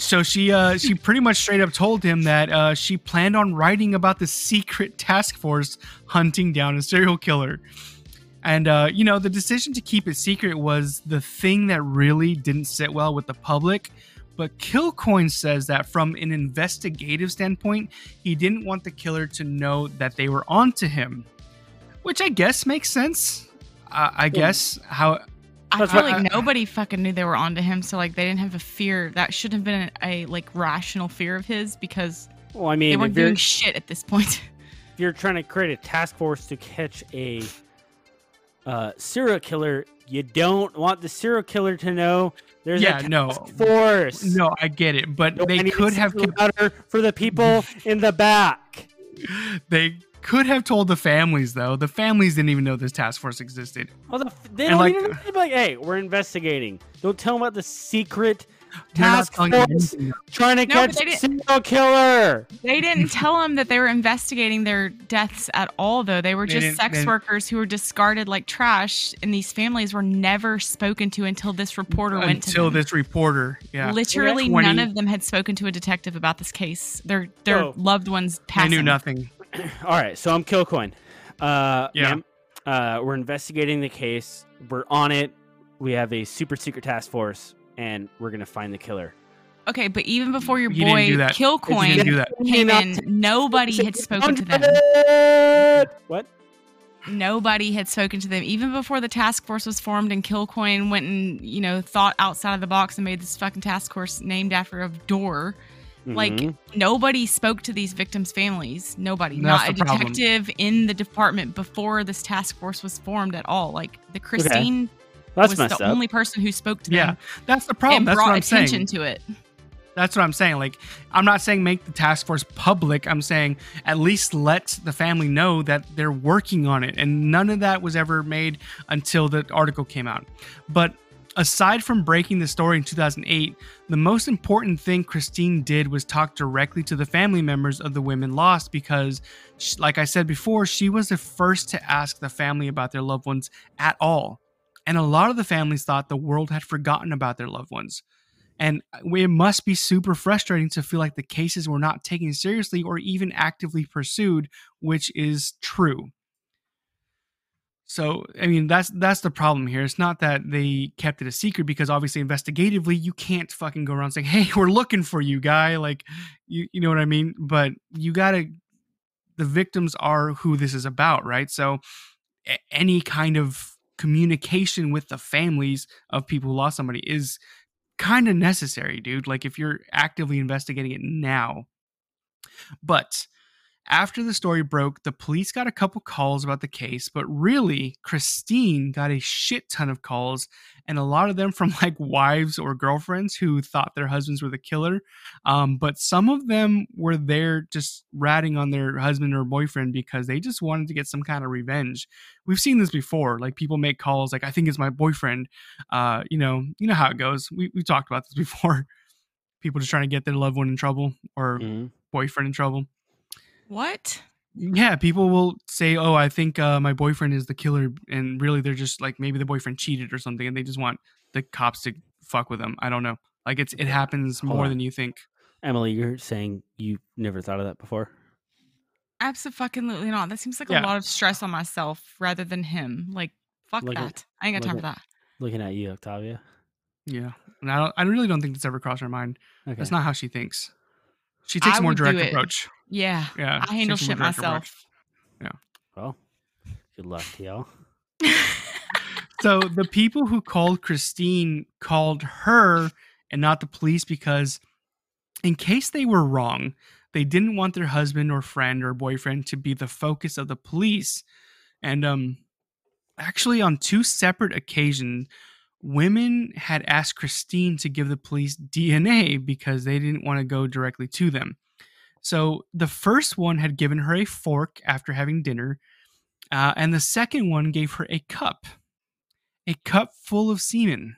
So she pretty much straight up told him that she planned on writing about the secret task force hunting down a serial killer. And, you know, the decision to keep it secret was the thing that really didn't sit well with the public. But Kilcoyne says that from an investigative standpoint, he didn't want the killer to know that they were onto him, which I guess makes sense. I feel like nobody fucking knew they were onto him. So, like, they didn't have a fear. That should have been a rational fear of his because they weren't doing shit at this point. If you're trying to create a task force to catch a serial killer, you don't want the serial killer to know there's a task force. No, I get it. But they could have kept for the people in the back. They could have told the families, though. The families didn't even know this task force existed. Well, they don't even know, hey, we're investigating. Don't tell them about the secret task force trying to catch a serial killer. They didn't tell them that they were investigating their deaths at all, though. They were just sex workers who were discarded like trash, and these families were never spoken to until this reporter went to them. Until this reporter, yeah. Literally none of them had spoken to a detective about this case. Their loved ones passed. They knew nothing. All right, so I'm Kilcoyne. We're investigating the case. We're on it. We have a super secret task force, and we're gonna find the killer. Okay, but even before your boy Kilcoyne came in, nobody had spoken to them. What? Nobody had spoken to them even before the task force was formed, and Kilcoyne went and thought outside of the box and made this fucking task force named after a door. Like, nobody spoke to these victims' families. Nobody. Not a detective in the department before this task force was formed at all. Like, the Christine was the only person who spoke to them. Yeah, that's the problem. That's what I'm saying. And brought attention to it. That's what I'm saying. Like, I'm not saying make the task force public. I'm saying at least let the family know that they're working on it. And none of that was ever made until the article came out. But aside from breaking the story in 2008, the most important thing Christine did was talk directly to the family members of the women lost because, like I said before, she was the first to ask the family about their loved ones at all. And a lot of the families thought the world had forgotten about their loved ones. And it must be super frustrating to feel like the cases were not taken seriously or even actively pursued, which is true. So, I mean, that's the problem here. It's not that they kept it a secret because obviously investigatively you can't fucking go around saying, hey, we're looking for you, guy. Like, you know what I mean? But the victims are who this is about, right? So any kind of communication with the families of people who lost somebody is kind of necessary, dude. Like, if you're actively investigating it now. But after the story broke, the police got a couple calls about the case, but really, Christine got a shit ton of calls, and a lot of them from like wives or girlfriends who thought their husbands were the killer. But some of them were there just ratting on their husband or boyfriend because they just wanted to get some kind of revenge. We've seen this before. Like, people make calls like, I think it's my boyfriend. You know how it goes. We talked about this before. People just trying to get their loved one in trouble or boyfriend in trouble. What? Yeah, people will say, oh, I think my boyfriend is the killer. And really, they're just like, maybe the boyfriend cheated or something. And they just want the cops to fuck with them. I don't know. Like, it happens more than you think. Emily, you're saying you never thought of that before? Absolutely not. That seems like a lot of stress on myself rather than him. Like, fuck that. I ain't got time for that. Looking at you, Octavia. Yeah. And I really don't think that's ever crossed her mind. Okay. That's not how she thinks. She takes a more direct approach. Yeah. I handle shit myself. Yeah. Well, good luck to y'all. So the people who called Christine called her and not the police because in case they were wrong, they didn't want their husband or friend or boyfriend to be the focus of the police. And actually on two separate occasions, women had asked Christine to give the police DNA because they didn't want to go directly to them. So the first one had given her a fork after having dinner, And the second one gave her a cup full of semen.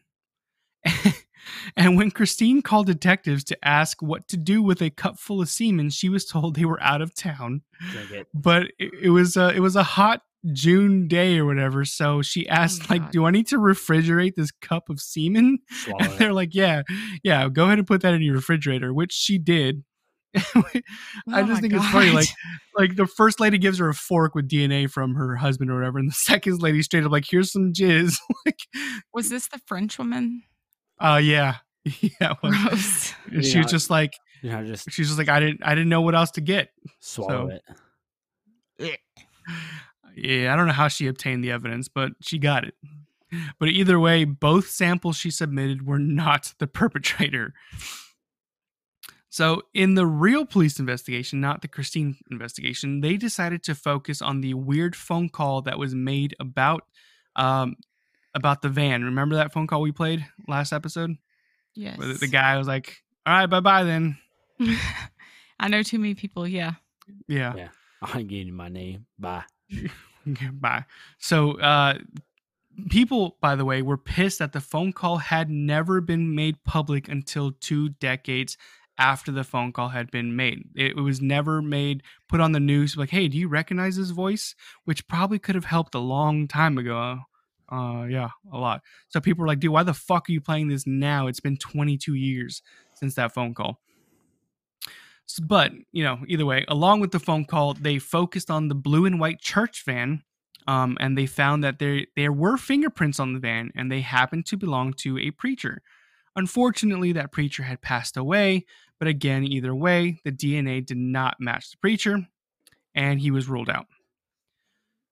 And when Christine called detectives to ask what to do with a cup full of semen, she was told they were out of town. But it was a hot June day or whatever, so she asked, do I need to refrigerate this cup of semen? And they're like, yeah, go ahead and put that in your refrigerator, which she did. I just think it's funny. Like the first lady gives her a fork with DNA from her husband or whatever, and the second lady straight up here's some jizz. Was this the French woman? Yeah. Gross. She was just like, she's just like, I didn't know what else to get. Swallow it. Yeah, I don't know how she obtained the evidence, but she got it. But either way, both samples she submitted were not the perpetrator. So in the real police investigation, not the Christine investigation, they decided to focus on the weird phone call that was made about the van. Remember that phone call we played last episode? Yes. Where the guy was like, all right, bye-bye then. I know too many people, Yeah. I'm getting my name. Bye. Bye. So people, by the way, were pissed that the phone call had never been made public until 2 decades after the phone call had been made. It was never put on the news, like, hey, do you recognize this voice? Which probably could have helped a long time ago. A lot. So people were like, dude, why the fuck are you playing this now? It's been 22 years since that phone call. But, either way, along with the phone call, they focused on the blue and white church van, and they found that there were fingerprints on the van, and they happened to belong to a preacher. Unfortunately, that preacher had passed away, but again, either way, the DNA did not match the preacher, and he was ruled out.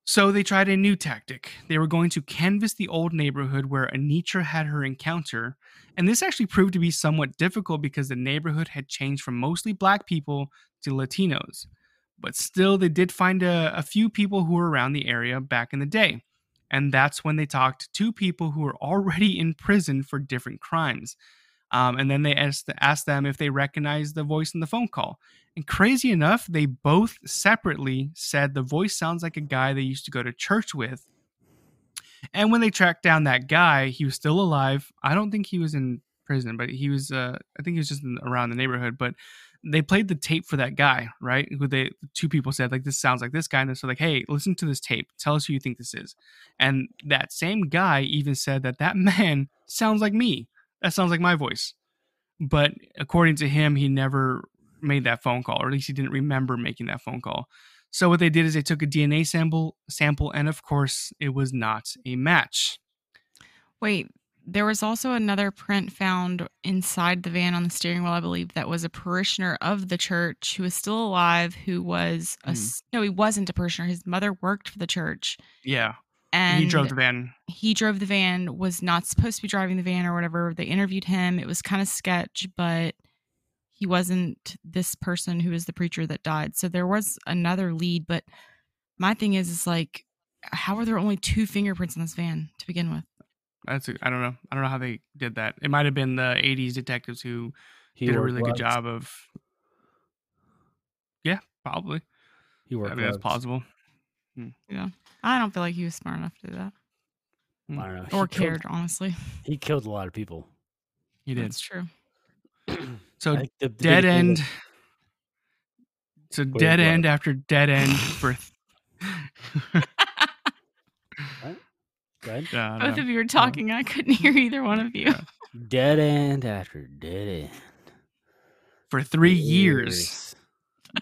So they tried a new tactic. They were going to canvass the old neighborhood where Anitra had her encounter, and this actually proved to be somewhat difficult because the neighborhood had changed from mostly black people to Latinos. But still, they did find a few people who were around the area back in the day. And that's when they talked to 2 people who were already in prison for different crimes. And then they asked them if they recognized the voice in the phone call. And crazy enough, they both separately said the voice sounds like a guy they used to go to church with. And when they tracked down that guy, he was still alive. I don't think he was in prison, but he was, I think he was just around the neighborhood. But they played the tape for that guy, right? Who they 2 people said, like, this sounds like this guy. And so like, hey, listen to this tape. Tell us who you think this is. And that same guy even said that man sounds like me. That sounds like my voice. But according to him, he never made that phone call, or at least he didn't remember making that phone call. So what they did is they took a DNA sample, and of course, it was not a match. Wait, there was also another print found inside the van on the steering wheel, I believe, that was a parishioner of the church who was still alive, who was no, he wasn't a parishioner. His mother worked for the church. Yeah. And he drove the van. Was not supposed to be driving the van or whatever. They interviewed him. It was kind of sketch, but he wasn't this person who was the preacher that died. So there was another lead. But my thing is like, how were there only 2 fingerprints in this van to begin with? I don't know. I don't know how they did that. It might have been the 80s detectives who did a really good job of. Yeah, probably. That's plausible. Yeah. I don't feel like he was smart enough to do that. I don't know. Or cared, honestly. He killed a lot of people. He did. That's true. So dead end after dead end for... What? Good. Both of you were talking. I couldn't hear either one of you. Dead end after dead end. For 3 years.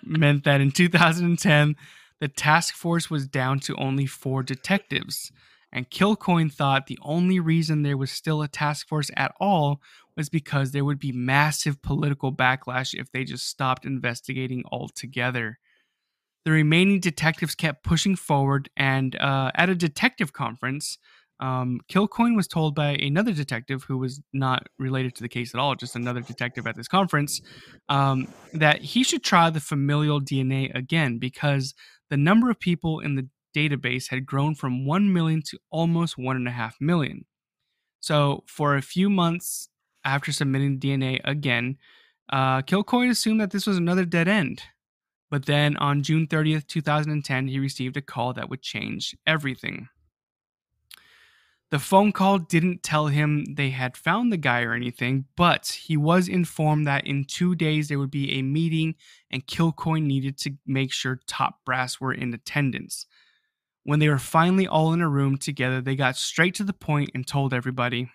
Meant that in 2010... the task force was down to only 4 detectives, and Kilcoyne thought the only reason there was still a task force at all was because there would be massive political backlash if they just stopped investigating altogether. The remaining detectives kept pushing forward, and at a detective conference, Kilcoyne was told by another detective who was not related to the case at all, just another detective at this conference, that he should try the familial DNA again because the number of people in the database had grown from 1 million to almost 1.5 million. So for a few months after submitting DNA again, Kilcoyne assumed that this was another dead end. But then on June 30th, 2010, he received a call that would change everything. The phone call didn't tell him they had found the guy or anything, but he was informed that in 2 days there would be a meeting and Kilcoyne needed to make sure top brass were in attendance. When they were finally all in a room together, they got straight to the point and told everybody.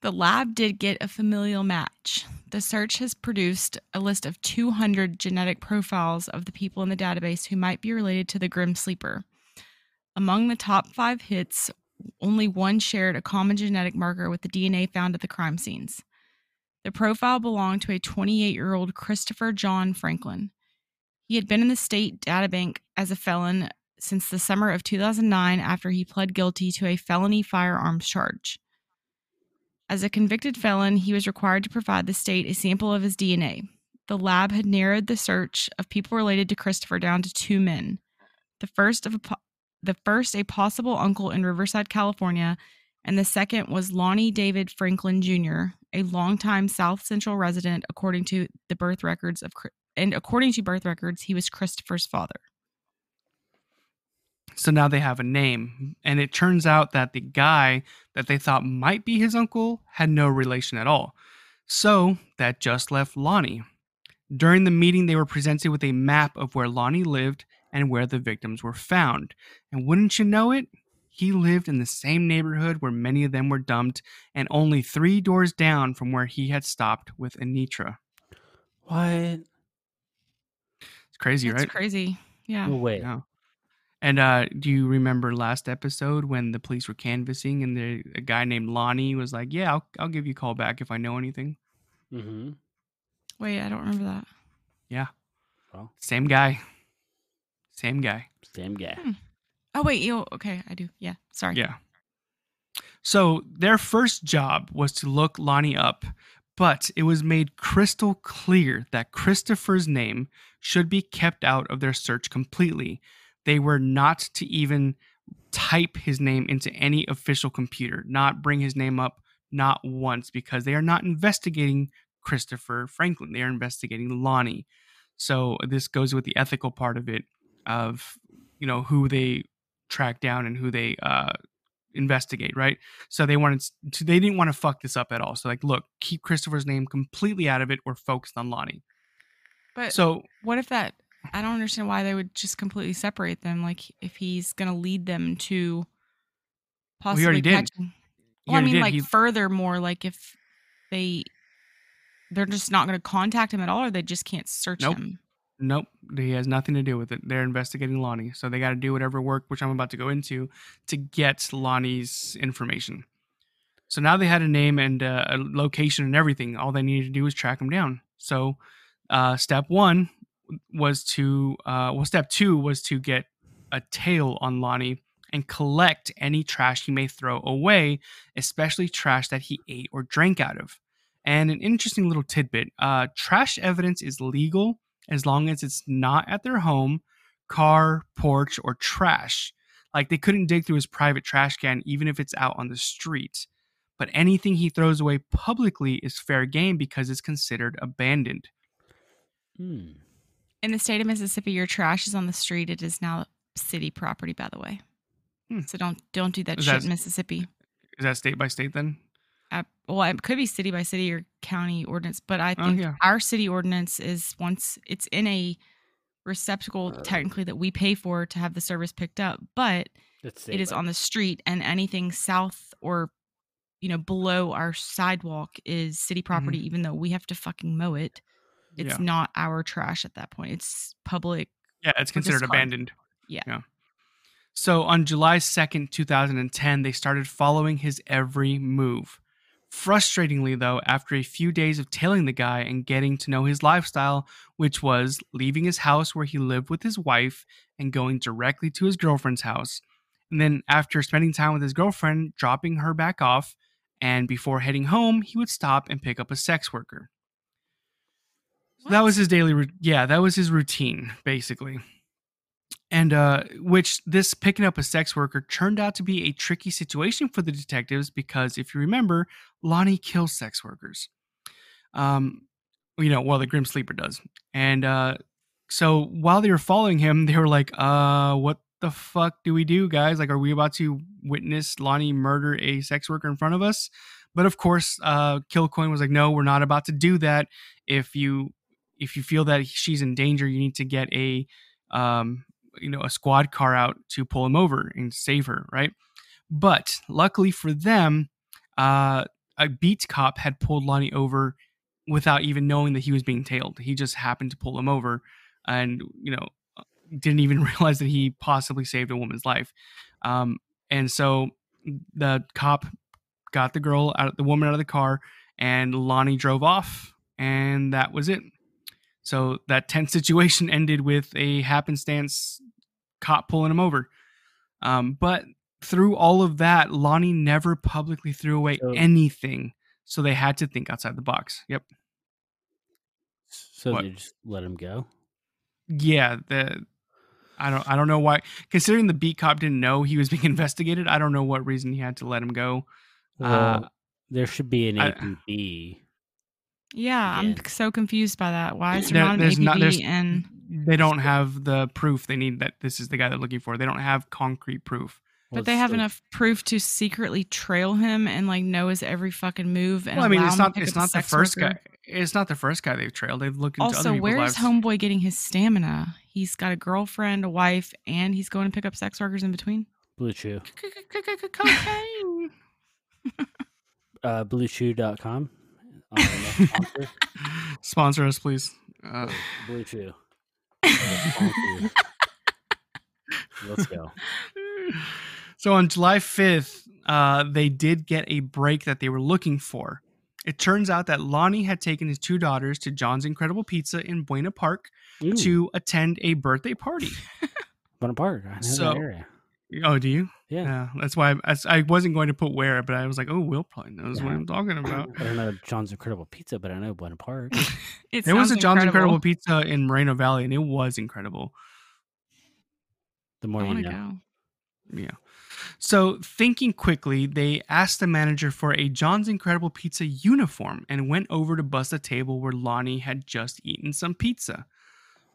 The lab did get a familial match. The search has produced a list of 200 genetic profiles of the people in the database who might be related to the Grim Sleeper. Among the top 5 hits, only one shared a common genetic marker with the DNA found at the crime scenes. The profile belonged to a 28-year-old Christopher John Franklin. He had been in the state databank as a felon since the summer of 2009 after he pled guilty to a felony firearms charge. As a convicted felon, he was required to provide the state a sample of his DNA. The lab had narrowed the search of people related to Christopher down to 2 men. The first, a possible uncle in Riverside, California, and the second was Lonnie David Franklin Jr., a longtime South Central resident. According to birth records, he was Christopher's father. So now they have a name, and it turns out that the guy that they thought might be his uncle had no relation at all. So that just left Lonnie. During the meeting, they were presented with a map of where Lonnie lived and where the victims were found. And wouldn't you know it, he lived in the same neighborhood where many of them were dumped and only 3 doors down from where he had stopped with Anitra. What? It's crazy, right? It's crazy. Yeah. No way. Yeah. And do you remember last episode when the police were canvassing and a guy named Lonnie was like, yeah, I'll give you a call back if I know anything? Mm-hmm. Wait, I don't remember that. Yeah. Well, Same guy. Hmm. Oh, wait. Okay, I do. Yeah. Sorry. Yeah. So their first job was to look Lonnie up, but it was made crystal clear that Christopher's name should be kept out of their search completely. They were not to even type his name into any official computer, not bring his name up, not once, because they are not investigating Christopher Franklin. They are investigating Lonnie. So this goes with the ethical part of it, of, you know, who they track down and who they investigate, right? So they didn't want to fuck this up at all. So, like, look, keep Christopher's name completely out of it. We're focused on Lonnie. But so what if that? I don't understand why they would just completely separate them. Like, if he's going to lead them to possibly catching. Well, I mean, like, furthermore, like, if they're just not going to contact him at all, or they just can't search him. Nope. He has nothing to do with it. They're investigating Lonnie. So they got to do whatever work, which I'm about to go into, to get Lonnie's information. So now they had a name and a location and everything. All they needed to do was track him down. So step two was to get a tail on Lonnie and collect any trash he may throw away, especially trash that he ate or drank out of. And an interesting little tidbit, trash evidence is legal as long as it's not at their home, car, porch, or trash. Like, they couldn't dig through his private trash can, even if it's out on the street. But anything he throws away publicly is fair game because it's considered abandoned. Hmm. In the state of Mississippi, your trash is on the street. It is now city property, by the way. Hmm. So don't do that in Mississippi. Is that state by state then? Well, it could be city by city or county ordinance, but I think our city ordinance is, once it's in a receptacle, technically, that we pay for to have the service picked up, but it is on the street, and anything south or, you know, below our sidewalk is city property, even though we have to fucking mow it. It's not our trash at that point. It's public. Yeah, it's considered abandoned. Yeah. So on July 2nd, 2010, they started following his every move. Frustratingly, though, after a few days of tailing the guy and getting to know his lifestyle, which was leaving his house where he lived with his wife and going directly to his girlfriend's house. And then after spending time with his girlfriend, dropping her back off, and before heading home, he would stop and pick up a sex worker. What? That was his daily routine, basically. And which this picking up a sex worker turned out to be a tricky situation for the detectives because, if you remember, Lonnie kills sex workers. you know, well, the Grim Sleeper does. And so while they were following him, they were like, what the fuck do we do, guys? Like, are we about to witness Lonnie murder a sex worker in front of us? But of course, Kilcoyne was like, no, we're not about to do that. If you feel that she's in danger, you need to get a squad car out to pull him over and save her, right? But luckily for them, a beat cop had pulled Lonnie over without even knowing that he was being tailed. He just happened to pull him over and, you know, didn't even realize that he possibly saved a woman's life. And so the cop got the woman out of the car, and Lonnie drove off, and that was it. So that tense situation ended with a happenstance cop pulling him over. But through all of that, Lonnie never publicly threw away anything. So they had to think outside the box. Yep. So they just let him go? Yeah. I don't know why. Considering the beat cop didn't know he was being investigated, I don't know what reason he had to let him go. Well, there should be an APB. Yeah, I'm so confused by that. Why is there not an APB? They don't have the proof they need that this is the guy they're looking for. They don't have concrete proof. But they have enough proof to secretly trail him and like know his every fucking move. And well, I mean, it's not the first guy. It's not the first guy they've trailed. They've looked into other people's lives. Also, where is homeboy getting his stamina? He's got a girlfriend, a wife, and he's going to pick up sex workers in between. Blue Chew. Cocaine. BlueChew.com. Sponsor us, please. Blue Chew. Let's go. So on July 5th, they did get a break that they were looking for. It turns out that Lonnie had taken his two daughters to John's Incredible Pizza in Buena Park to attend a birthday party. Buena Park. I know that area. Oh, do you? Yeah. That's why I wasn't going to put where, but I was like, oh, Will probably knows what I'm talking about. I don't know John's Incredible Pizza, but I know Buena Park. There was a John's Incredible Pizza in Moreno Valley, and it was incredible. The more you know. Yeah. So thinking quickly, they asked the manager for a John's Incredible Pizza uniform and went over to bust a table where Lonnie had just eaten some pizza.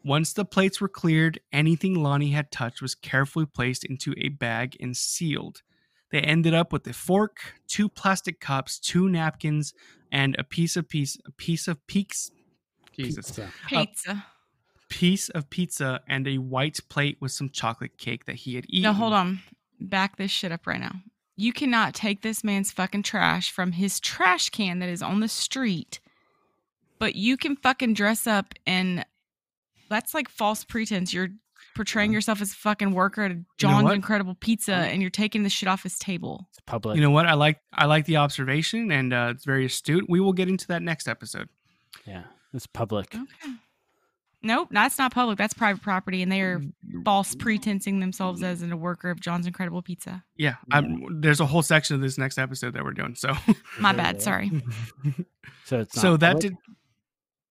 Once the plates were cleared, anything Lonnie had touched was carefully placed into a bag and sealed. They ended up with a fork, two plastic cups, two napkins, and a piece of pizza and a white plate with some chocolate cake that he had eaten. Now, hold on. Back this shit up right now. You cannot take this man's fucking trash from his trash can that is on the street, but you can fucking dress up and that's like false pretense. You're portraying yourself as a fucking worker at John's Incredible Pizza and you're taking the shit off his table. It's public. You know what? I like the observation and it's very astute. We will get into that next episode. Yeah. It's public. Okay. Nope, that's not public. That's private property, and they are false pretensing themselves as a worker of John's Incredible Pizza. Yeah, there's a whole section of this next episode that we're doing. So my bad, sorry. They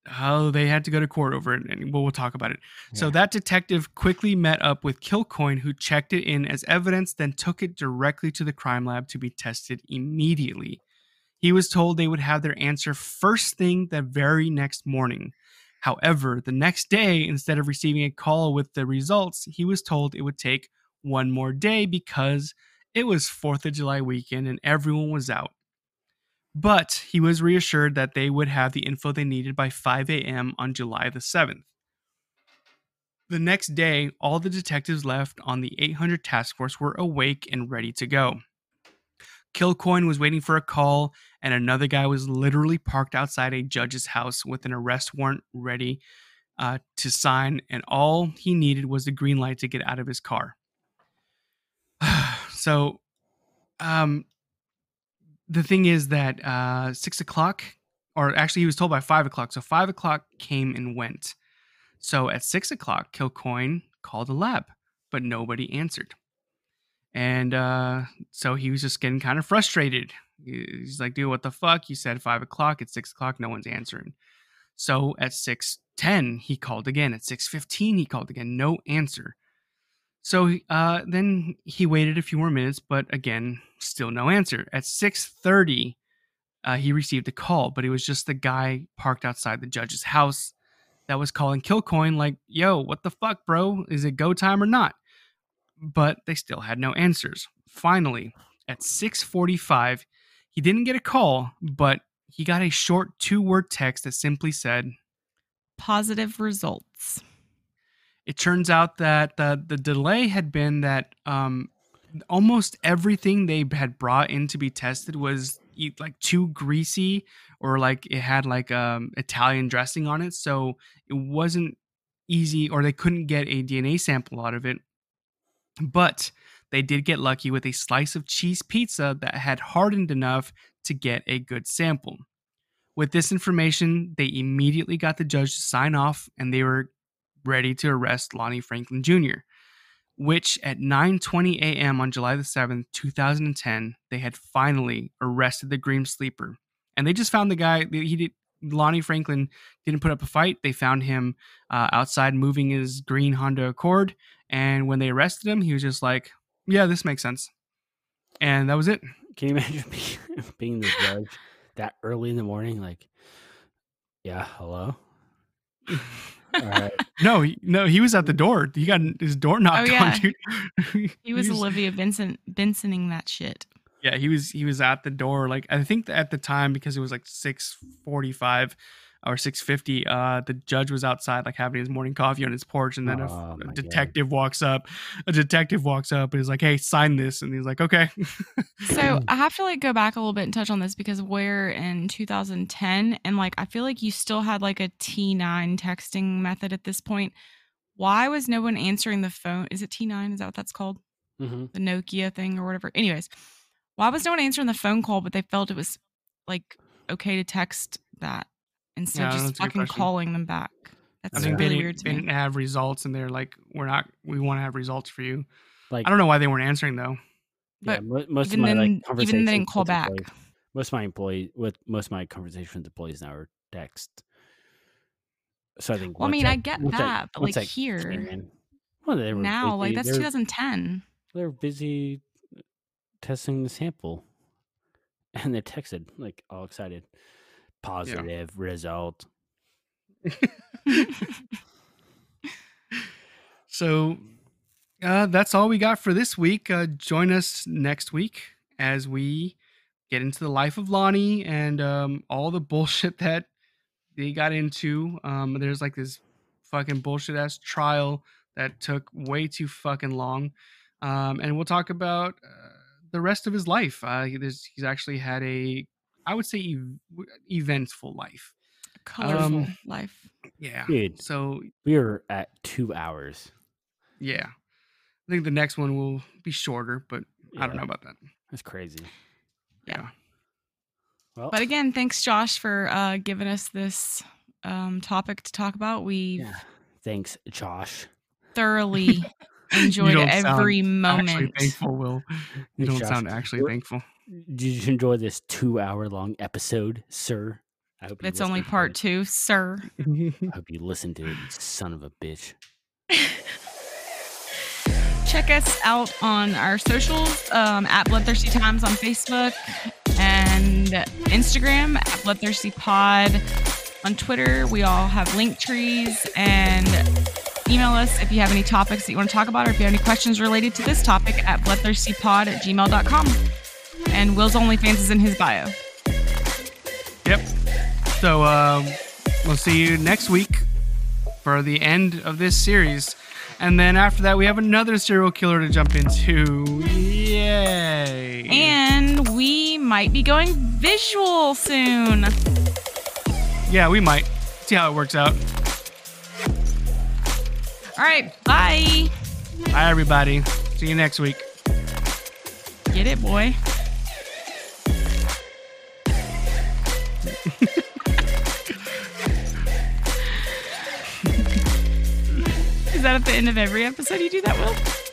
had to go to court over it, and we'll talk about it. Yeah. So that detective quickly met up with Kilcoyne, who checked it in as evidence, then took it directly to the crime lab to be tested immediately. He was told they would have their answer first thing the very next morning. However, the next day, instead of receiving a call with the results, he was told it would take one more day because it was 4th of July weekend and everyone was out. But he was reassured that they would have the info they needed by 5 a.m. on July the 7th. The next day, all the detectives left on the 800 task force were awake and ready to go. Kilcoyne was waiting for a call, and another guy was literally parked outside a judge's house with an arrest warrant ready to sign, and all he needed was the green light to get out of his car. So, the thing is that 6 o'clock, or actually he was told by 5 o'clock, so 5 o'clock came and went. So at 6 o'clock, Kilcoyne called the lab, but nobody answered. And so he was just getting kind of frustrated. He's like, dude, what the fuck? You said 5 o'clock. It's 6 o'clock. No one's answering. So at 6:10, he called again. At 6:15, he called again. No answer. So then he waited a few more minutes, but again, still no answer. At 6:30, he received a call, but it was just the guy parked outside the judge's house that was calling Kilcoyne like, yo, what the fuck, bro? Is it go time or not? But they still had no answers. Finally, at 6:45, he didn't get a call, but he got a short 2-word text that simply said, positive results. It turns out that the delay had been that almost everything they had brought in to be tested was like too greasy, or like it had like Italian dressing on it. So it wasn't easy, or they couldn't get a DNA sample out of it. But they did get lucky with a slice of cheese pizza that had hardened enough to get a good sample. With this information, they immediately got the judge to sign off, and they were ready to arrest Lonnie Franklin Jr., which at 9:20 a.m. on July the 7th, 2010, they had finally arrested the Grim Sleeper. And they just found the guy. Lonnie Franklin didn't put up a fight. They found him outside moving his green Honda Accord. And when they arrested him, he was just like, yeah, this makes sense. And that was it. Can you imagine being the judge that early in the morning? Like, yeah, hello? All right. No, he was at the door. He got his door knocked on, dude. He was Olivia Bensoning that shit. Yeah, he was at the door. Like, I think at the time, because it was like 6:45 or 6:50, the judge was outside, like having his morning coffee on his porch, and then a detective walks up and is like, "Hey, sign this," and he's like, "Okay." So I have to like go back a little bit and touch on this, because we're in 2010, and like I feel like you still had like a T9 texting method at this point. Why was no one answering the phone? Is it T9? Is that what that's called? Mm-hmm. The Nokia thing or whatever. Anyways, why was no one answering the phone call? But they felt it was like okay to text that. Instead of just fucking calling them back. That's really weird to me. They didn't have results, and they're like, we want to have results for you. Like, I don't know why they weren't answering, though. But yeah, most of my conversations didn't call back. Most of my conversations with employees now are text. So I think. Well, I mean, I get that, but like here. Well, they were now, busy. Like that's 2010. They're busy testing the sample, and they texted like all excited. Positive result. So that's all we got for this week. Join us next week as we get into the life of Lonnie and all the bullshit that they got into. There's like this fucking bullshit ass trial that took way too fucking long. And we'll talk about the rest of his life. He's actually had eventful life. Colorful life. Yeah. Dude, so we're at 2 hours. Yeah. I think the next one will be shorter, but I don't know about that. That's crazy. Yeah. Well, but again, thanks, Josh, for giving us this topic to talk about. Thanks, Josh. Thoroughly enjoyed every moment. Actually thankful, Will. You don't sound actually thankful. Did you enjoy this 2-hour-long episode, sir? I hope it's only part 2, sir. I hope you listen to it, you son of a bitch. Check us out on our socials, at Bloodthirsty Times on Facebook and Instagram, at Bloodthirsty Pod on Twitter. We all have link trees, and email us if you have any topics that you want to talk about, or if you have any questions related to this topic, at bloodthirstypod@gmail.com. And Will's OnlyFans is in his bio. Yep. So we'll see you next week for the end of this series. And then after that, we have another serial killer to jump into. Yay. And we might be going visual soon. Yeah, we might. See how it works out. All right. Bye. Bye, everybody. See you next week. Get it, boy. Is that at the end of every episode you do that, Will?